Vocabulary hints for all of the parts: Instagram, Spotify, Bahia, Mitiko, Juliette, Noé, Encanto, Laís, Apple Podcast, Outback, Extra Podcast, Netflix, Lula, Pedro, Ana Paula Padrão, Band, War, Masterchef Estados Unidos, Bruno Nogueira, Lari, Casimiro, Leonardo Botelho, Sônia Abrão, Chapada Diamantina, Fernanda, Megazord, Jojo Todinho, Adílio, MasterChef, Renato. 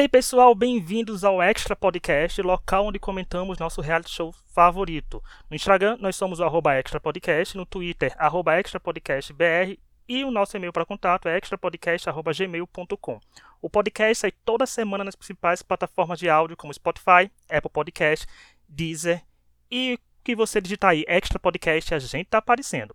Hey pessoal, bem-vindos ao Extra Podcast, local onde comentamos nosso reality show favorito. No Instagram, nós somos o @extrapodcast, no Twitter, @extrapodcastbr e o nosso e-mail para contato é extrapodcast@gmail.com. O podcast sai toda semana nas principais plataformas de áudio como Spotify, Apple Podcast, Deezer e o que você digitar aí, Extra Podcast, a gente tá aparecendo.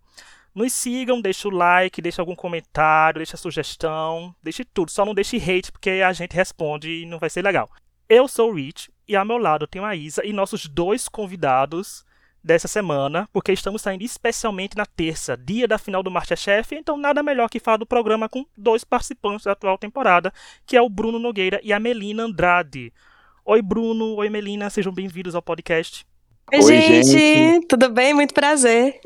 Nos sigam, deixa o like, deixa algum comentário, deixa sugestão, deixe tudo. Só não deixe hate, porque a gente responde e não vai ser legal. Eu sou o Rich e ao meu lado eu tenho a Isa e nossos dois convidados dessa semana, porque estamos saindo especialmente na terça, dia da final do MasterChef, então nada melhor que falar do programa com dois participantes da atual temporada, que é o Bruno Nogueira e a Melina Andrade. Oi Bruno, oi Melina, sejam bem-vindos ao podcast. Oi gente, tudo bem? Muito prazer.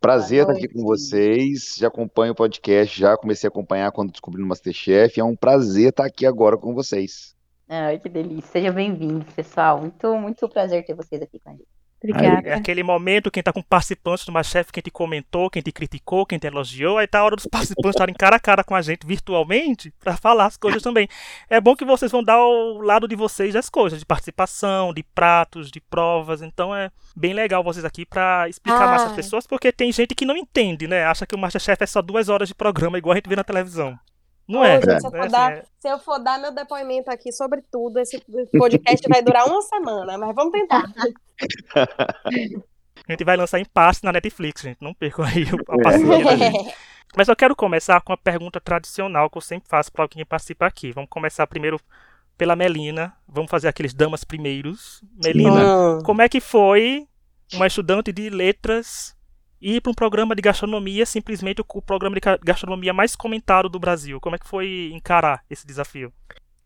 Prazer estar aqui com vocês, já acompanho o podcast, já comecei a acompanhar quando descobri no MasterChef, é um prazer estar aqui agora com vocês. Ai, que delícia, sejam bem-vindos, pessoal, muito prazer ter vocês aqui com a gente. Obrigada. É aquele momento, quem está com participantes do MasterChef, quem te comentou, quem te criticou, quem te elogiou, aí tá a hora dos participantes estarem cara a cara com a gente virtualmente para falar as coisas também. É bom que vocês vão dar o lado de vocês as coisas, de participação, de pratos, de provas, então é bem legal vocês aqui para explicar mais as pessoas, porque tem gente que não entende, né? Acha que o MasterChef é só 2 horas de programa, igual a gente vê na televisão. Não é, gente, se eu for dar meu depoimento aqui sobre tudo, esse podcast vai durar uma semana, mas vamos tentar. A gente vai lançar em passe na Netflix, gente. Não percam aí a parceria da gente. Mas eu quero começar com a pergunta tradicional que eu sempre faço para quem participa aqui. Vamos começar primeiro pela Melina. Vamos fazer aqueles damas primeiros. Melina, como é que foi uma estudante de letras ir para um programa de gastronomia, simplesmente o programa de gastronomia mais comentado do Brasil? Como é que foi encarar esse desafio?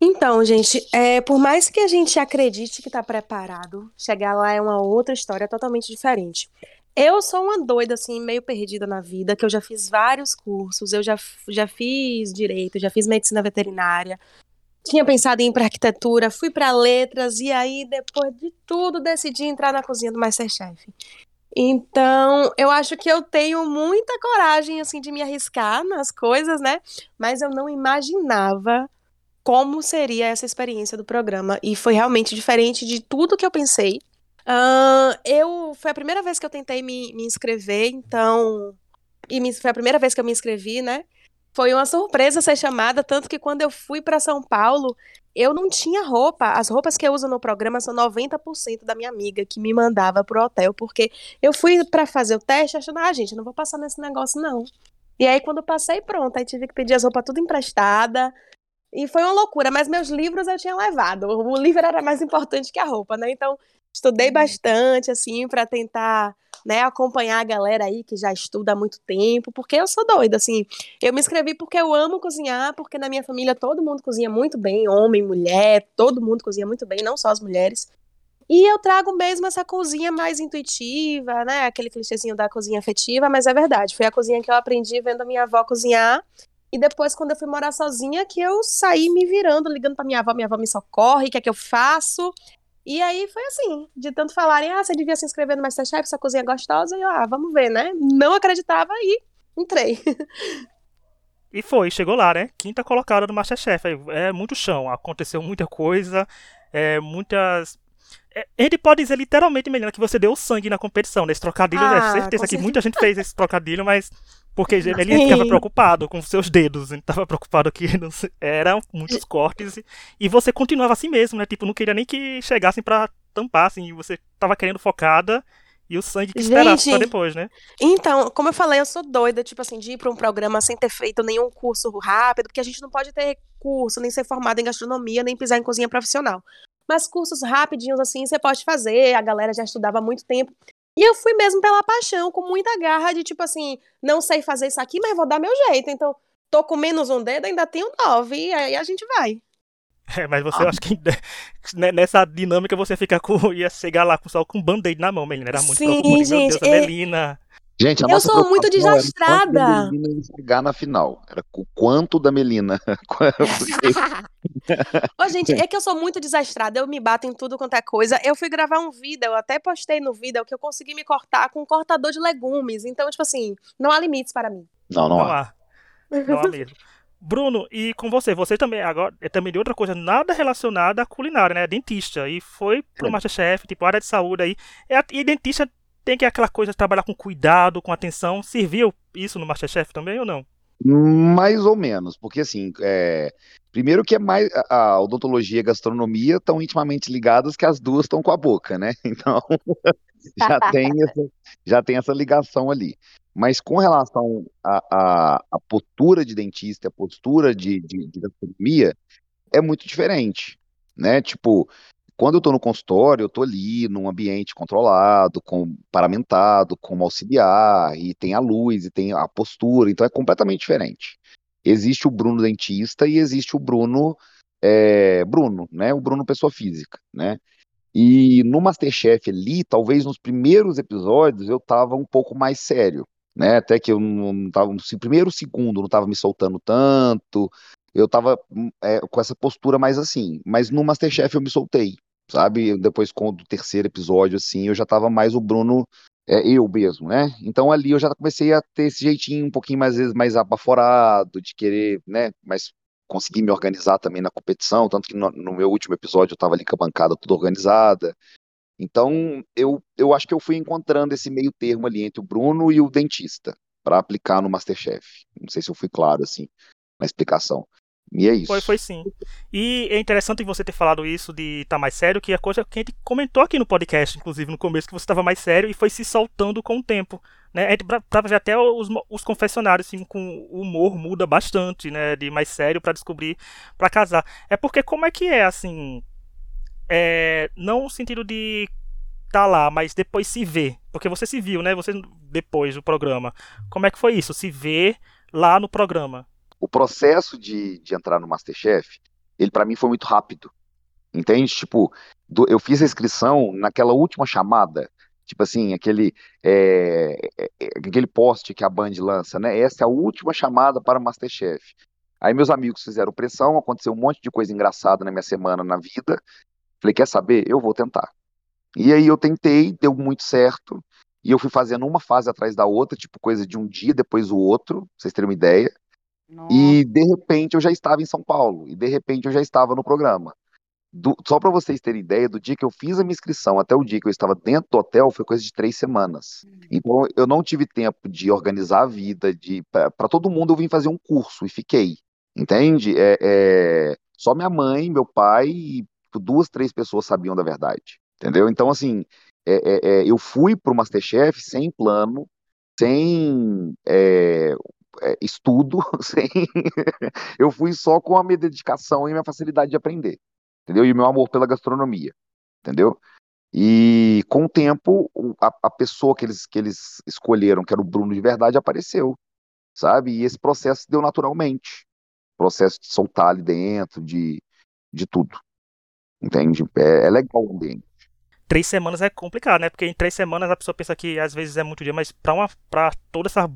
Então, gente, por mais que a gente acredite que está preparado, chegar lá é uma outra história totalmente diferente. Eu sou uma doida, assim, meio perdida na vida, que eu já fiz vários cursos, eu já fiz direito, já fiz medicina veterinária, tinha pensado em ir para arquitetura, fui para letras, e aí, depois de tudo, decidi entrar na cozinha do MasterChef. Então, eu acho que eu tenho muita coragem, assim, de me arriscar nas coisas, né? Mas eu não imaginava como seria essa experiência do programa, e foi realmente diferente de tudo que eu pensei. Foi a primeira vez que eu tentei me inscrever, então, foi a primeira vez que eu me inscrevi, né? Foi uma surpresa ser chamada, tanto que quando eu fui para São Paulo, eu não tinha roupa. As roupas que eu uso no programa são 90% da minha amiga que me mandava pro hotel, porque eu fui para fazer o teste achando, gente, eu não vou passar nesse negócio, não. E aí, quando eu passei, pronto, aí tive que pedir as roupas tudo emprestada. E foi uma loucura, mas meus livros eu tinha levado. O livro era mais importante que a roupa, né? Então, estudei bastante, assim, pra tentar, né, acompanhar a galera aí que já estuda há muito tempo, porque eu sou doida, assim. Eu me inscrevi porque eu amo cozinhar, porque na minha família todo mundo cozinha muito bem, homem, mulher, todo mundo cozinha muito bem, não só as mulheres. E eu trago mesmo essa cozinha mais intuitiva, né? Aquele clichêzinho da cozinha afetiva, mas é verdade. Foi a cozinha que eu aprendi vendo a minha avó cozinhar. E depois, quando eu fui morar sozinha, que eu saí me virando, ligando pra minha avó me socorre, o que é que eu faço? E aí foi assim, de tanto falarem, você devia se inscrever no MasterChef, essa cozinha é gostosa, e eu, vamos ver, né? Não acreditava e entrei. E foi, chegou lá, né? Quinta colocada no MasterChef, é muito chão, aconteceu muita coisa, muitas... A gente pode dizer literalmente, Melina, que você deu sangue na competição, nesse trocadilho, é certeza que muita gente fez esse trocadilho, mas... Porque ele ficava preocupado com seus dedos, ele tava preocupado que eram muitos cortes, e você continuava assim mesmo, né? Tipo, não queria nem que chegassem pra tampar, assim, e você tava querendo focada, e o sangue que esperasse pra depois, né? Então, como eu falei, eu sou doida, tipo assim, de ir pra um programa sem ter feito nenhum curso rápido, porque a gente não pode ter curso, nem ser formado em gastronomia, nem pisar em cozinha profissional. Mas cursos rapidinhos, assim, você pode fazer, a galera já estudava há muito tempo. E eu fui mesmo pela paixão, com muita garra de tipo assim, não sei fazer isso aqui, mas vou dar meu jeito. Então, tô com menos um dedo, ainda tenho 9, e aí a gente vai. Mas você, eu acho que nessa dinâmica você ia chegar lá só com um band-aid na mão, Melina. Era muito preocupante, meu Deus, a Melina. Gente, eu sou muito desastrada. Chegar na final. Era o quanto da Melina. Gente, é que eu sou muito desastrada. Eu me bato em tudo quanto é coisa. Eu fui gravar um vídeo, eu até postei no vídeo que eu consegui me cortar com um cortador de legumes. Então, tipo assim, não há limites para mim. Não há mesmo. Bruno, e com você, você também agora também de outra coisa nada relacionada à culinária, né? Dentista, e foi pro MasterChef, tipo, área de saúde aí. E dentista tem que aquela coisa de trabalhar com cuidado, com atenção. Serviu isso no MasterChef também ou não? Mais ou menos, porque assim, primeiro que é mais a odontologia e a gastronomia estão intimamente ligadas, que as duas estão com a boca, né? Então já tem essa ligação ali. Mas com relação à postura de dentista, a postura de gastronomia, é muito diferente, né? Tipo, quando eu estou no consultório, eu estou ali num ambiente controlado, paramentado, com um auxiliar, e tem a luz, e tem a postura, então é completamente diferente. Existe o Bruno dentista e existe o Bruno, né? O Bruno pessoa física, né? E no MasterChef ali, talvez nos primeiros episódios, eu estava um pouco mais sério, né? Até que eu não estava, no primeiro, segundo, não estava me soltando tanto, eu estava com essa postura mais assim, mas no MasterChef eu me soltei. Sabe, depois do terceiro episódio, assim, eu já tava mais o Bruno, eu mesmo, né? Então ali eu já comecei a ter esse jeitinho um pouquinho mais abaforado, de querer, né? Mas consegui me organizar também na competição, tanto que no meu último episódio eu tava ali com a bancada toda organizada. Então eu acho que eu fui encontrando esse meio termo ali entre o Bruno e o dentista, pra aplicar no MasterChef. Não sei se eu fui claro, assim, na explicação. E é isso. Foi sim. E é interessante você ter falado isso de estar mais sério, que é coisa que a gente comentou aqui no podcast, inclusive no começo, que você estava mais sério e foi se soltando com o tempo, né? A gente pra ver até os confessionários, assim, com o humor muda bastante, né? De mais sério para descobrir, para casar. É porque como é que é, assim, não no sentido de estar lá, mas depois se ver, porque você se viu, né? Você depois do programa. Como é que foi isso? Se ver lá no programa. O processo de entrar no MasterChef, ele pra mim foi muito rápido, entende? Tipo, eu fiz a inscrição naquela última chamada, tipo assim, aquele post que a Band lança, né? Essa é a última chamada para o MasterChef. Aí meus amigos fizeram pressão, aconteceu um monte de coisa engraçada na minha semana, na vida. Falei, quer saber? Eu vou tentar. E aí eu tentei, deu muito certo, e eu fui fazendo uma fase atrás da outra, tipo coisa de um dia, depois o outro, pra vocês terem uma ideia. Nossa. E de repente eu já estava em São Paulo, e de repente eu já estava no programa. Só para vocês terem ideia, do dia que eu fiz a minha inscrição até o dia que eu estava dentro do hotel, foi coisa de 3 semanas. Então eu não tive tempo de organizar a vida, para todo mundo eu vim fazer um curso e fiquei, entende? Só minha mãe, meu pai e 2, 3 pessoas sabiam da verdade, entendeu? Então assim, eu fui pro MasterChef sem plano, sem... estudo, sem... eu fui só com a minha dedicação e minha facilidade de aprender, entendeu? E o meu amor pela gastronomia, entendeu? E com o tempo, a pessoa que eles escolheram, que era o Bruno de verdade, apareceu, sabe? E esse processo deu naturalmente, processo de soltar ali dentro, de tudo, entende? É legal o ambiente. 3 semanas é complicado, né? Porque em 3 semanas a pessoa pensa que às vezes é muito dia, mas pra toda essa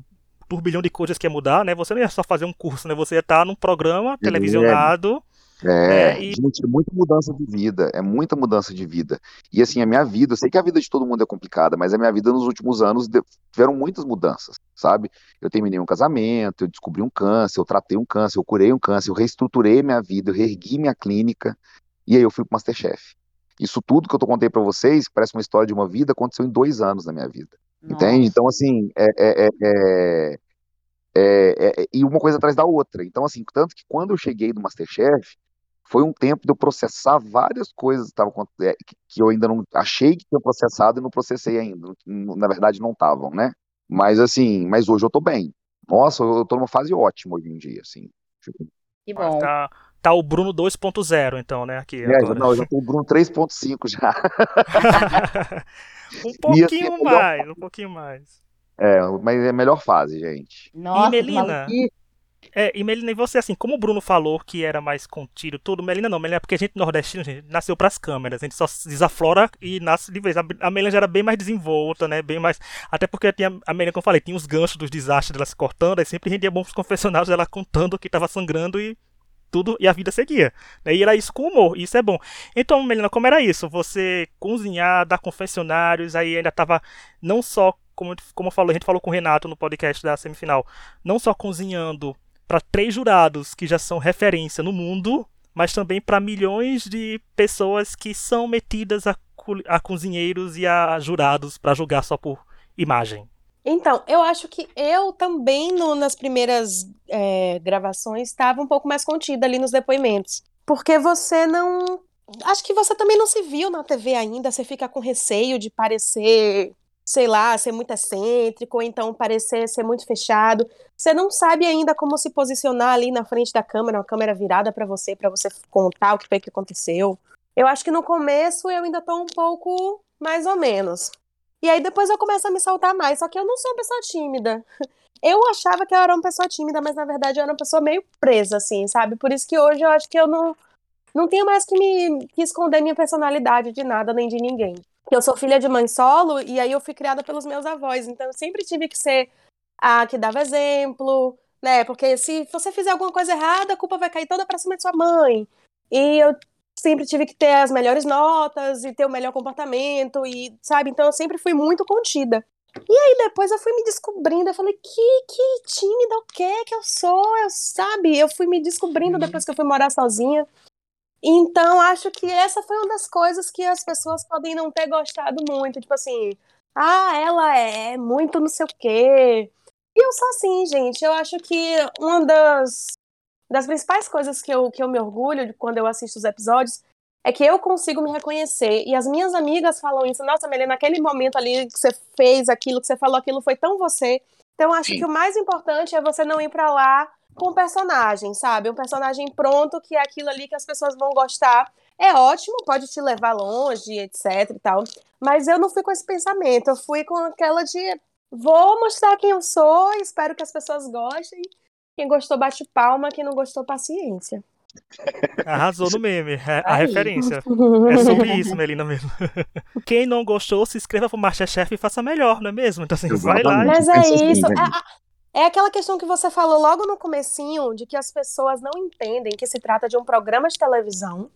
turbilhão de coisas que ia mudar, né? Você não ia só fazer um curso, né? Você ia estar num programa televisionado. Gente, é muita mudança de vida. É muita mudança de vida. E assim, a minha vida, eu sei que a vida de todo mundo é complicada, mas a minha vida nos últimos anos tiveram muitas mudanças, sabe? Eu terminei um casamento, eu descobri um câncer, eu tratei um câncer, eu curei um câncer, eu reestruturei minha vida, eu reergui minha clínica, e aí eu fui pro MasterChef. Isso tudo que eu contei pra vocês, que parece uma história de uma vida, aconteceu em 2 anos na minha vida. Entende? Então, assim, e uma coisa atrás da outra. Então, assim, tanto que quando eu cheguei do MasterChef, foi um tempo de eu processar várias coisas que eu ainda não achei que tinha processado e não processei ainda. Na verdade, não estavam, né? Mas, assim, hoje eu tô bem. Nossa, eu tô numa fase ótima hoje em dia, assim. Que bom. Tá o Bruno 2.0, então, né? Aqui, eu já tô o Bruno 3.5 já. Um pouquinho mais. Mas é a melhor fase, gente. Nossa, e Melina, e você, assim, como o Bruno falou que era mais contido tudo, Melina, porque a gente nordestina, gente, nasceu pras câmeras, a gente só desaflora e nasce de vez. A Melina já era bem mais desenvolta, né, bem mais... Até porque a Melina, como eu falei, tinha os ganchos dos desastres dela se cortando, aí sempre rendia bons confessionários dela contando que tava sangrando e tudo, e a vida seguia, né? E era isso com humor, isso é bom. Então, Melina, como era isso? Você cozinhar, dar confessionários, aí ainda tava não só, como eu falei, a gente falou com o Renato no podcast da semifinal, não só cozinhando para 3 jurados que já são referência no mundo, mas também para milhões de pessoas que são metidas a cozinheiros e a jurados para julgar só por imagem. Então, eu acho que eu também, nas primeiras gravações, estava um pouco mais contida ali nos depoimentos. Porque você não... Acho que você também não se viu na TV ainda, você fica com receio de parecer, sei lá, ser muito excêntrico, ou então parecer ser muito fechado. Você não sabe ainda como se posicionar ali na frente da câmera, uma câmera virada para você contar o que foi que aconteceu. Eu acho que no começo eu ainda estou um pouco mais ou menos. E aí depois eu começo a me soltar mais, só que eu não sou uma pessoa tímida. Eu achava que eu era uma pessoa tímida, mas na verdade eu era uma pessoa meio presa, assim, sabe? Por isso que hoje eu acho que eu não tenho mais que esconder minha personalidade de nada nem de ninguém. Eu sou filha de mãe solo e aí eu fui criada pelos meus avós, então eu sempre tive que ser a que dava exemplo, né? Porque se você fizer alguma coisa errada, a culpa vai cair toda pra cima de sua mãe. E eu sempre tive que ter as melhores notas e ter o melhor comportamento, e sabe? Então eu sempre fui muito contida. E aí depois eu fui me descobrindo, eu falei, que tímida, o que que eu sou? Eu, sabe? Eu fui me descobrindo depois que eu fui morar sozinha. Então acho que essa foi uma das coisas que as pessoas podem não ter gostado muito. Tipo assim, ela é muito não sei o quê. E eu sou assim, gente. Eu acho que uma das principais coisas que eu me orgulho de quando eu assisto os episódios é que eu consigo me reconhecer. E as minhas amigas falam isso. Nossa, Melina, naquele momento ali que você fez aquilo, que você falou aquilo, foi tão você. Então, acho que o mais importante é você não ir pra lá com um personagem, sabe? Um personagem pronto, que é aquilo ali que as pessoas vão gostar. É ótimo, pode te levar longe, etc e tal. Mas eu não fui com esse pensamento. Eu fui com aquela de vou mostrar quem eu sou, espero que as pessoas gostem. Quem gostou, bate palma. Quem não gostou, paciência. Arrasou no meme. É a referência. É sobre isso, Melina, mesmo. Quem não gostou, se inscreva pro MasterChef e faça melhor, não é mesmo? Então, assim, vai lá. Mas é isso. É aquela questão que você falou logo no comecinho, de que as pessoas não entendem que se trata de um programa de televisão,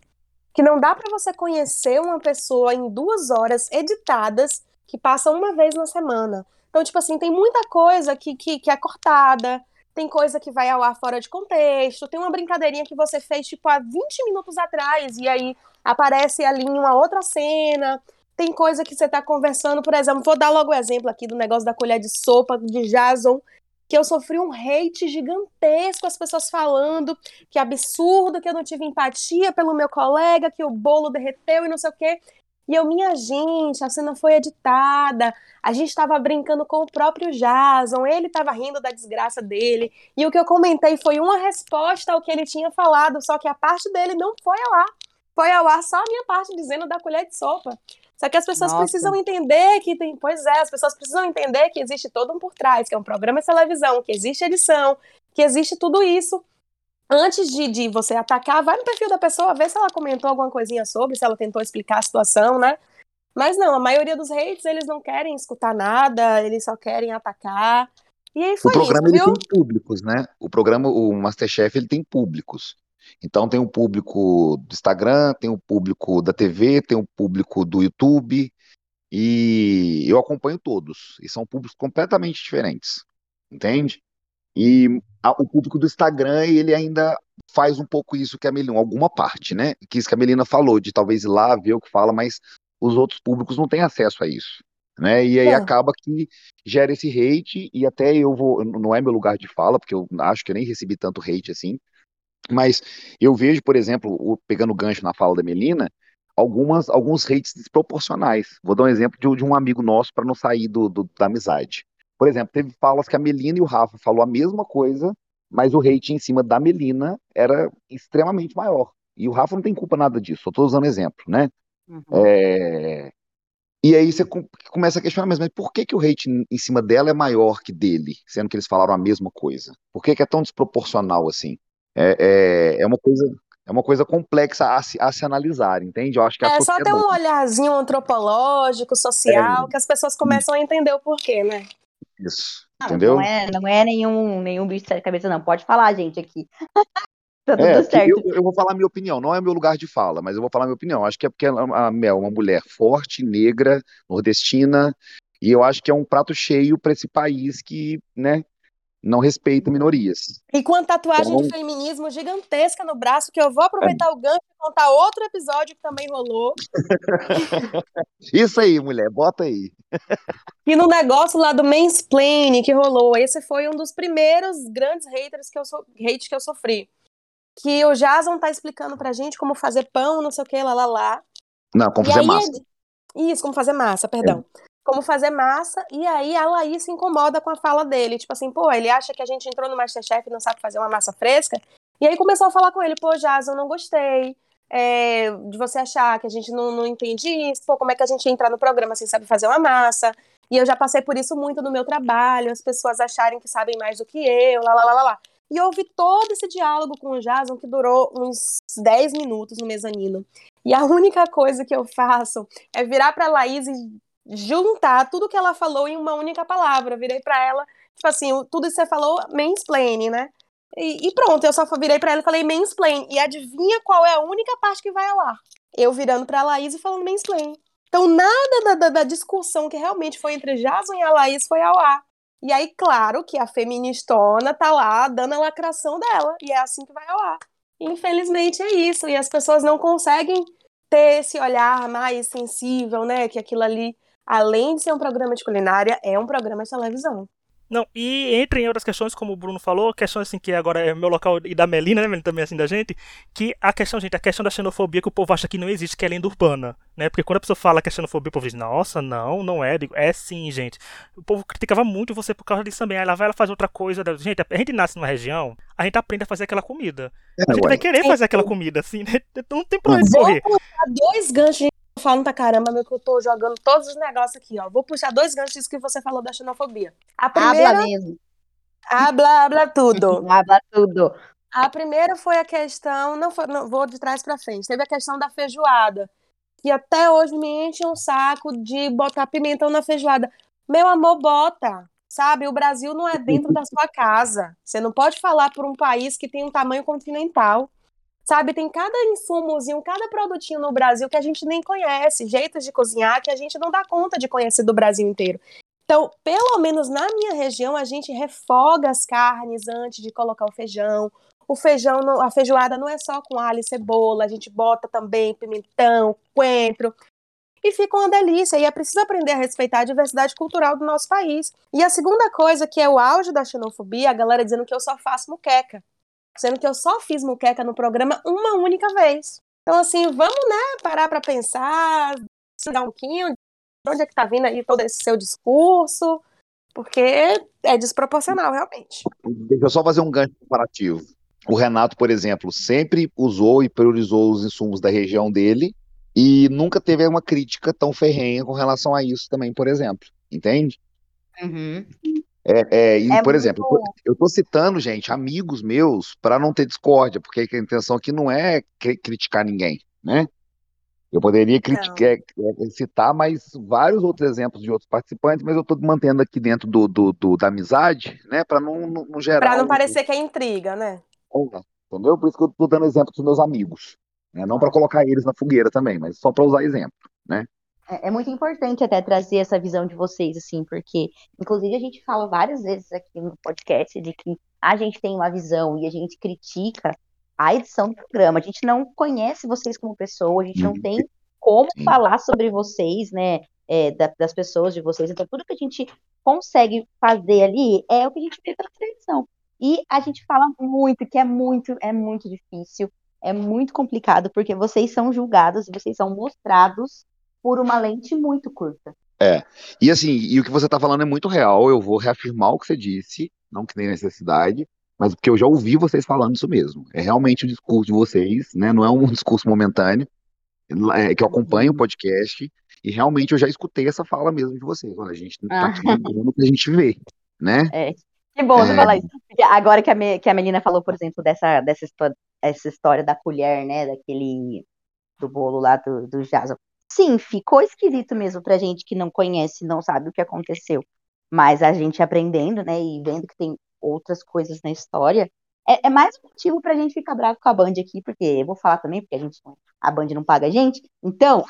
que não dá pra você conhecer uma pessoa em 2 horas editadas, que passam uma vez na semana. Então, tipo assim, tem muita coisa que é cortada, tem coisa que vai ao ar fora de contexto, tem uma brincadeirinha que você fez, tipo, há 20 minutos atrás, e aí aparece ali uma outra cena, tem coisa que você tá conversando, por exemplo, vou dar logo o exemplo aqui do negócio da colher de sopa de Jason, que eu sofri um hate gigantesco, as pessoas falando que absurdo, que eu não tive empatia pelo meu colega, que o bolo derreteu e não sei o quê. E eu, minha gente, a cena foi editada, a gente tava brincando com o próprio Jason, ele tava rindo da desgraça dele, e o que eu comentei foi uma resposta ao que ele tinha falado, só que a parte dele não foi ao ar, foi ao ar só a minha parte dizendo da colher de sopa. Só que as pessoas precisam entender que tem... Pois é, as pessoas precisam entender que existe todo um por trás, que é um programa de televisão, que existe edição, que existe tudo isso. Antes de você atacar, vai no perfil da pessoa, vê se ela comentou alguma coisinha sobre, se ela tentou explicar a situação, né? Mas não, a maioria dos hates, eles não querem escutar nada, eles só querem atacar. E aí foi isso, viu? O programa, ele tem públicos, né? O programa, o MasterChef, ele tem públicos. Então tem o público do Instagram, tem o público da TV, tem o público do YouTube, e eu acompanho todos, e são públicos completamente diferentes, entende? E o público do Instagram, ele ainda faz um pouco isso que a Melina, alguma parte, né? Que isso que a Melina falou, de talvez ir lá ver o que fala, mas os outros públicos não têm acesso a isso, né? E aí acaba que gera esse hate, e até eu vou, não é meu lugar de fala, porque eu acho que eu nem recebi tanto hate assim, mas eu vejo, por exemplo, pegando o gancho na fala da Melina, alguns hates desproporcionais. Vou dar um exemplo de um amigo nosso para não sair da amizade. Por exemplo, teve falas que a Melina e o Rafa falou a mesma coisa, mas o hate em cima da Melina era extremamente maior. E o Rafa não tem culpa nada disso, só estou usando exemplo, né? Uhum. E aí você começa a questionar mesmo, mas por que que o hate em cima dela é maior que dele, sendo que eles falaram a mesma coisa? Por que que é tão desproporcional assim? É uma coisa complexa a se analisar, entende? Eu acho que só ter um olharzinho antropológico, social, que as pessoas começam a entender o porquê, né? Isso, entendeu? Não é nenhum bicho de cabeça, não. Pode falar, gente, aqui. Tá tudo certo. Eu vou falar a minha opinião, não é meu lugar de fala, mas eu vou falar a minha opinião. Acho que é porque a Mel é uma mulher forte, negra, nordestina, e eu acho que é um prato cheio para esse país que, né? não respeita minorias. E com a tatuagem de feminismo gigantesca no braço, que eu vou aproveitar o gancho e contar outro episódio que também rolou. Isso aí, mulher, bota aí. E no negócio lá do mansplaining que rolou, esse foi um dos primeiros grandes hates que eu sofri. Que o Jason tá explicando pra gente como fazer pão, não sei o que, lá. Não, como fazer massa. Isso, como fazer massa, perdão. É. Como fazer massa, e aí a Laís se incomoda com a fala dele, tipo assim, pô, ele acha que a gente entrou no MasterChef e não sabe fazer uma massa fresca, e aí começou a falar com ele, pô, Jason, não gostei de você achar que a gente não entende isso, pô, como é que a gente ia entrar no programa sem saber fazer uma massa, e eu já passei por isso muito no meu trabalho, as pessoas acharem que sabem mais do que eu, lá. E eu ouvi todo esse diálogo com o Jason, que durou uns 10 minutos no mezanino, e a única coisa que eu faço é virar pra Laís e juntar tudo que ela falou em uma única palavra. Eu virei pra ela, tipo assim, tudo isso que você falou, mansplaining, né? E pronto, eu só virei pra ela e falei mansplaining. E adivinha qual é a única parte que vai ao ar? Eu virando pra Laís e falando mansplaining. Então nada da discussão que realmente foi entre Jason e a Laís foi ao ar. E aí, claro que a feministona tá lá dando a lacração dela. E é assim que vai ao ar. Infelizmente é isso. E as pessoas não conseguem ter esse olhar mais sensível, né? Que aquilo ali, além de ser um programa de culinária, é um programa de televisão. Não, e entre em outras questões, como o Bruno falou, questões assim que agora é meu local e da Melina, né, Melina também assim da gente, que a questão, gente, a questão da xenofobia que o povo acha que não existe, que é lenda urbana, né, porque quando a pessoa fala que é xenofobia, o povo diz, nossa, não é, digo, é sim, gente. O povo criticava muito você por causa disso também, aí ela vai, ela faz outra coisa, gente, a gente nasce numa região, a gente aprende a fazer aquela comida, a gente vai querer fazer aquela comida, assim, né, não tem problema de correr. Vou colocar 2 ganchos, falando pra caramba, meu, que eu tô jogando todos os negócios aqui, ó. Vou puxar 2 ganchos disso que você falou da xenofobia. A primeira... Habla mesmo. Habla tudo. Habla tudo. A primeira foi a questão... Não, vou de trás pra frente. Teve a questão da feijoada. E até hoje me enche um saco de botar pimentão na feijoada. Meu amor, bota. Sabe? O Brasil não é dentro da sua casa. Você não pode falar por um país que tem um tamanho continental. Sabe, tem cada insumozinho, cada produtinho no Brasil que a gente nem conhece, jeitos de cozinhar que a gente não dá conta de conhecer do Brasil inteiro. Então, pelo menos na minha região, a gente refoga as carnes antes de colocar o feijão. A feijoada não é só com alho e cebola, a gente bota também pimentão, coentro. E fica uma delícia, e é preciso aprender a respeitar a diversidade cultural do nosso país. E a segunda coisa, que é o auge da xenofobia, a galera dizendo que eu só faço moqueca. Sendo que eu só fiz moqueca no programa uma única vez. Então, assim, vamos, né, parar pra pensar, se dar um pouquinho, de onde é que tá vindo aí todo esse seu discurso, porque é desproporcional, realmente. Deixa eu só fazer um gancho comparativo. O Renato, por exemplo, sempre usou e priorizou os insumos da região dele e nunca teve uma crítica tão ferrenha com relação a isso também, por exemplo. Entende? Uhum. Por exemplo, eu tô citando, gente, amigos meus, para não ter discórdia, porque a intenção aqui não é criticar ninguém, né? Eu poderia citar mais vários outros exemplos de outros participantes, mas eu tô mantendo aqui dentro da amizade, né? Para não gerar... Para não parecer que é intriga, né? Entendeu? Por isso que eu tô dando exemplo dos meus amigos, né? Não para colocar eles na fogueira também, mas só para usar exemplo, né? É muito importante até trazer essa visão de vocês, assim, porque, inclusive, a gente fala várias vezes aqui no podcast de que a gente tem uma visão e a gente critica a edição do programa. A gente não conhece vocês como pessoa, a gente não tem como falar sobre vocês, né, das pessoas de vocês. Então, tudo que a gente consegue fazer ali é o que a gente vê pela tradição. E a gente fala muito, que é muito difícil, é muito complicado, porque vocês são julgados, vocês são mostrados por uma lente muito curta. E assim, e o que você tá falando é muito real, eu vou reafirmar o que você disse, não que tem necessidade, mas porque eu já ouvi vocês falando isso mesmo. É realmente o discurso de vocês, né? Não é um discurso momentâneo, que eu acompanho o podcast, e realmente eu já escutei essa fala mesmo de vocês. Olha, a gente tá aqui falando o que a gente vê, né? Que bom você falar isso. Agora que a Melina falou, por exemplo, dessa história da colher, né? Daquele, do bolo lá do Jason. Sim, ficou esquisito mesmo pra gente que não conhece, não sabe o que aconteceu. Mas a gente aprendendo, né, e vendo que tem outras coisas na história, é mais um motivo pra gente ficar bravo com a Band aqui, porque eu vou falar também, porque a Band não paga a gente, então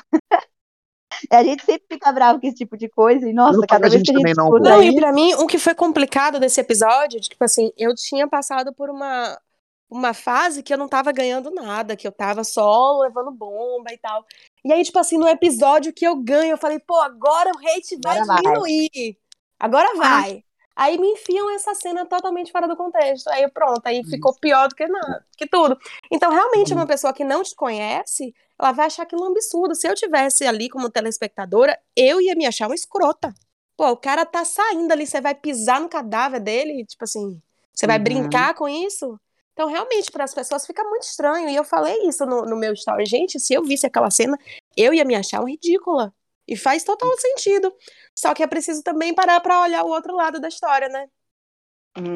A gente sempre fica bravo com esse tipo de coisa e, nossa, cada vez que a gente escuta... Não, e pra mim, o que foi complicado desse episódio, tipo assim, eu tinha passado por uma fase que eu não tava ganhando nada, que eu tava só levando bomba e tal. E aí, tipo assim, no episódio que eu ganho, eu falei, pô, agora o hate vai diminuir. Agora vai. Aí me enfiam essa cena totalmente fora do contexto. Aí pronto, aí ficou pior do que nada, que tudo. Então, realmente, uma pessoa que não te conhece, ela vai achar aquilo um absurdo. Se eu tivesse ali como telespectadora, eu ia me achar uma escrota. Pô, o cara tá saindo ali, você vai pisar no cadáver dele, tipo assim, você vai brincar com isso? Então, realmente, para as pessoas fica muito estranho. E eu falei isso no meu story. Gente, se eu visse aquela cena, eu ia me achar uma ridícula. E faz total sentido. Só que é preciso também parar para olhar o outro lado da história, né?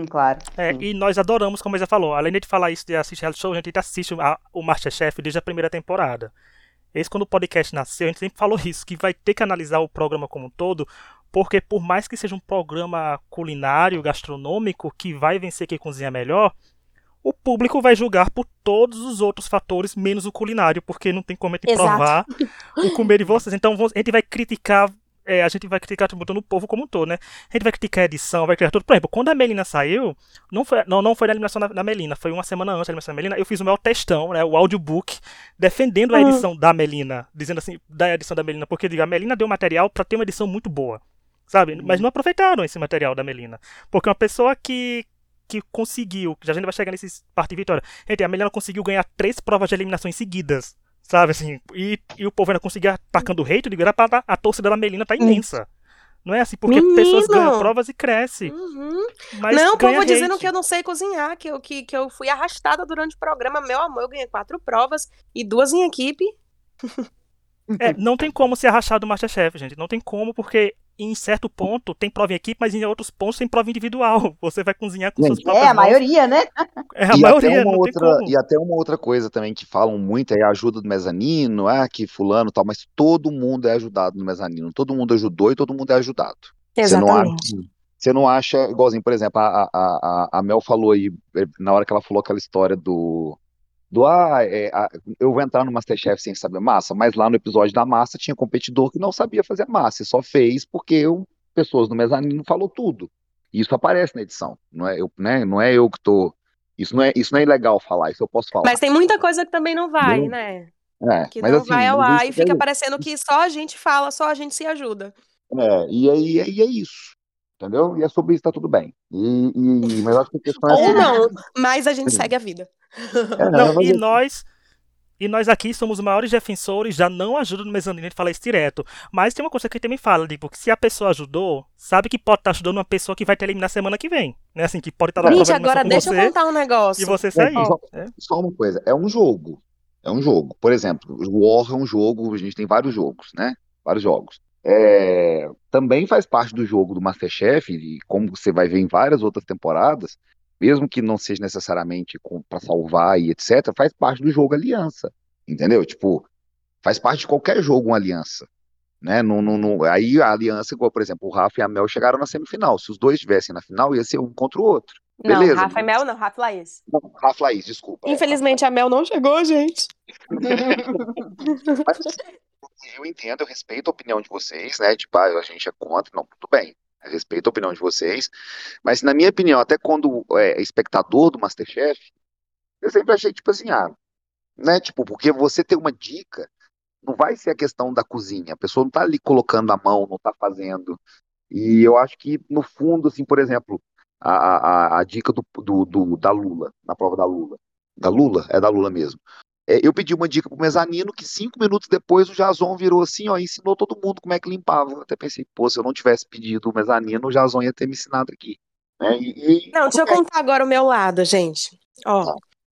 Claro. É, e nós adoramos, como a já falou. Além de falar isso de assistir reality show, a gente assiste o MasterChef desde a primeira temporada. Esse, quando o podcast nasceu, a gente sempre falou isso, que vai ter que analisar o programa como um todo, porque por mais que seja um programa culinário, gastronômico, que vai vencer quem cozinha melhor... O público vai julgar por todos os outros fatores, menos o culinário, porque não tem como a gente provar o comer de vocês. Então a gente vai criticar, botando o povo como um todo, né? A gente vai criticar a edição, vai criticar tudo. Por exemplo, quando a Melina saiu, não foi na eliminação da Melina, foi uma semana antes da eliminação da Melina, eu fiz o maior textão, né? O audiobook, defendendo a edição da Melina, dizendo assim, da edição da Melina, porque digo, a Melina deu material pra ter uma edição muito boa, sabe? Mas não aproveitaram esse material da Melina, porque uma pessoa que conseguiu, já a gente vai chegar nesse parte de vitória. Gente, a Melina conseguiu ganhar 3 provas de eliminação seguidas, sabe, assim, e o povo ainda conseguia atacando o hate, a torcida da Melina tá imensa. Não é assim, porque pessoas ganham provas e crescem. Mas não, o povo dizendo que eu não sei cozinhar, que eu fui arrastada durante o programa, meu amor, eu ganhei 4 provas e 2 em equipe. Não tem como se arrastar do MasterChef, gente, não tem como, porque... em certo ponto tem prova em equipe, mas em outros pontos tem prova individual. Você vai cozinhar com seus próprios. É, a maioria, né? É, a maioria, não tem como. E até uma outra coisa também que falam muito é a ajuda do mezanino, que fulano e tal, mas todo mundo é ajudado no mezanino. Todo mundo ajudou e todo mundo é ajudado. Exatamente. Você não acha, igualzinho, por exemplo, a Mel falou aí, na hora que ela falou aquela história eu vou entrar no MasterChef sem saber massa, mas lá no episódio da massa tinha competidor que não sabia fazer massa e só fez porque pessoas no mezanino falou tudo. Isso aparece na edição, não é eu que tô... Isso não é ilegal falar, isso eu posso falar. Mas tem muita coisa que também não vai, né? Que mas não assim, vai ao ar e fica parecendo que só a gente fala, só a gente se ajuda. E aí é isso. Entendeu? E é sobre isso, tá tudo bem. Mas eu acho que a questão é... Ou não, mas a gente segue a vida. Nós aqui somos os maiores defensores da não ajuda no mezanino, a gente fala isso direto. Mas tem uma coisa que também fala, porque se a pessoa ajudou, sabe que pode estar ajudando uma pessoa que vai te eliminar semana que vem, né? Assim, que pode estar lá. Gente, agora deixa eu contar um negócio. E você sair. Só uma coisa, é um jogo. Por exemplo, o War é um jogo, a gente tem vários jogos, né? Vários jogos. Também faz parte do jogo do MasterChef, e como você vai ver em várias outras temporadas, mesmo que não seja necessariamente para salvar e etc, faz parte do jogo aliança, entendeu? Tipo, faz parte de qualquer jogo uma aliança, né? Aí a aliança, igual, por exemplo, o Rafa e a Mel chegaram na semifinal, se os dois estivessem na final ia ser um contra o outro, beleza? Não, Rafa e Mel não, Rafa e Laís. Não, Rafa e Laís, desculpa. Infelizmente a Mel não chegou, gente. Eu entendo, eu respeito a opinião de vocês, né? Tipo, a gente é contra, não, tudo bem. Eu respeito a opinião de vocês. Mas, na minha opinião, até quando espectador do MasterChef, eu sempre achei, tipo assim, né? Tipo, porque você tem uma dica, não vai ser a questão da cozinha. A pessoa não tá ali colocando a mão, não tá fazendo. E eu acho que, no fundo, assim, por exemplo, a dica da Lula, na prova da Lula. Da Lula? É da Lula mesmo. Eu pedi uma dica pro mezanino que 5 minutos depois o Jason virou assim, e ensinou todo mundo como é que limpava. Eu até pensei, pô, se eu não tivesse pedido o mezanino, o Jason ia ter me ensinado aqui. Né? Não, deixa eu contar agora o meu lado, gente.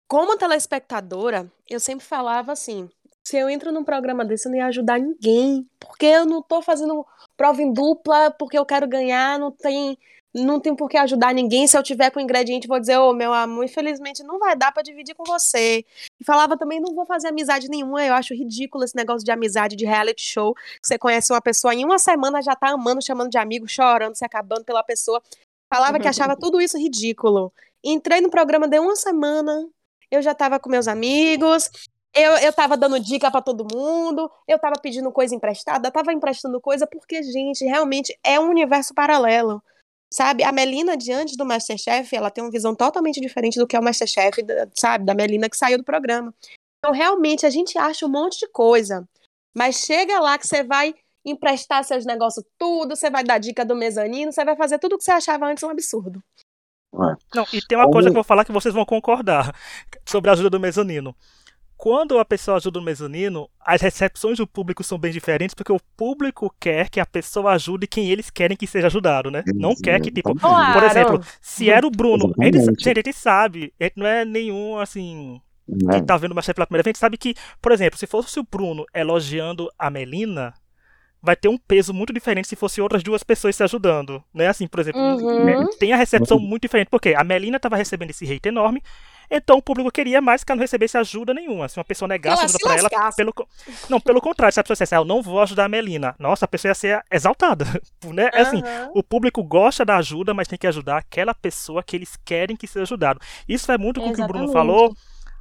Como telespectadora, eu sempre falava assim, se eu entro num programa desse, eu não ia ajudar ninguém, porque eu não tô fazendo prova em dupla, porque eu quero ganhar, não tem por que ajudar ninguém. Se eu tiver com ingrediente, vou dizer, meu amor, infelizmente não vai dar pra dividir com você. E falava também, não vou fazer amizade nenhuma. Eu acho ridículo esse negócio de amizade, de reality show. Você conhece uma pessoa em uma semana, já tá amando, chamando de amigo, chorando, se acabando pela pessoa. Falava que achava tudo isso ridículo. Entrei no programa, deu uma semana, eu já tava com meus amigos, Eu tava dando dica pra todo mundo, eu tava pedindo coisa emprestada, tava emprestando coisa, porque, gente, realmente é um universo paralelo, sabe? A Melina, diante do MasterChef, ela tem uma visão totalmente diferente do que é o MasterChef, sabe? Da Melina que saiu do programa. Então, realmente, a gente acha um monte de coisa, mas chega lá que você vai emprestar seus negócios tudo, você vai dar dica do mezanino, você vai fazer tudo o que você achava antes um absurdo. Não, e tem uma coisa que eu vou falar que vocês vão concordar sobre a ajuda do mezanino. Quando a pessoa ajuda o mezanino, as recepções do público são bem diferentes, porque o público quer que a pessoa ajude quem eles querem que seja ajudado, né? Não quer que, tipo... Claro. Por exemplo, se era o Bruno, ele sabe, ele não é nenhum, assim... Quem tá vendo o MasterChef pela primeira vez, sabe que, por exemplo, se fosse o Bruno elogiando a Melina... vai ter um peso muito diferente se fossem outras duas pessoas se ajudando, né? Assim, por exemplo, tem a recepção muito diferente, porque a Melina tava recebendo esse hate enorme, então o público queria mais que ela não recebesse ajuda nenhuma. Se uma pessoa negasse ajuda pra ela... Pelo contrário, se a pessoa dissesse, eu não vou ajudar a Melina, nossa, a pessoa ia ser exaltada, né? É assim, o público gosta da ajuda, mas tem que ajudar aquela pessoa que eles querem que seja ajudado. Isso é muito com o que o Bruno falou...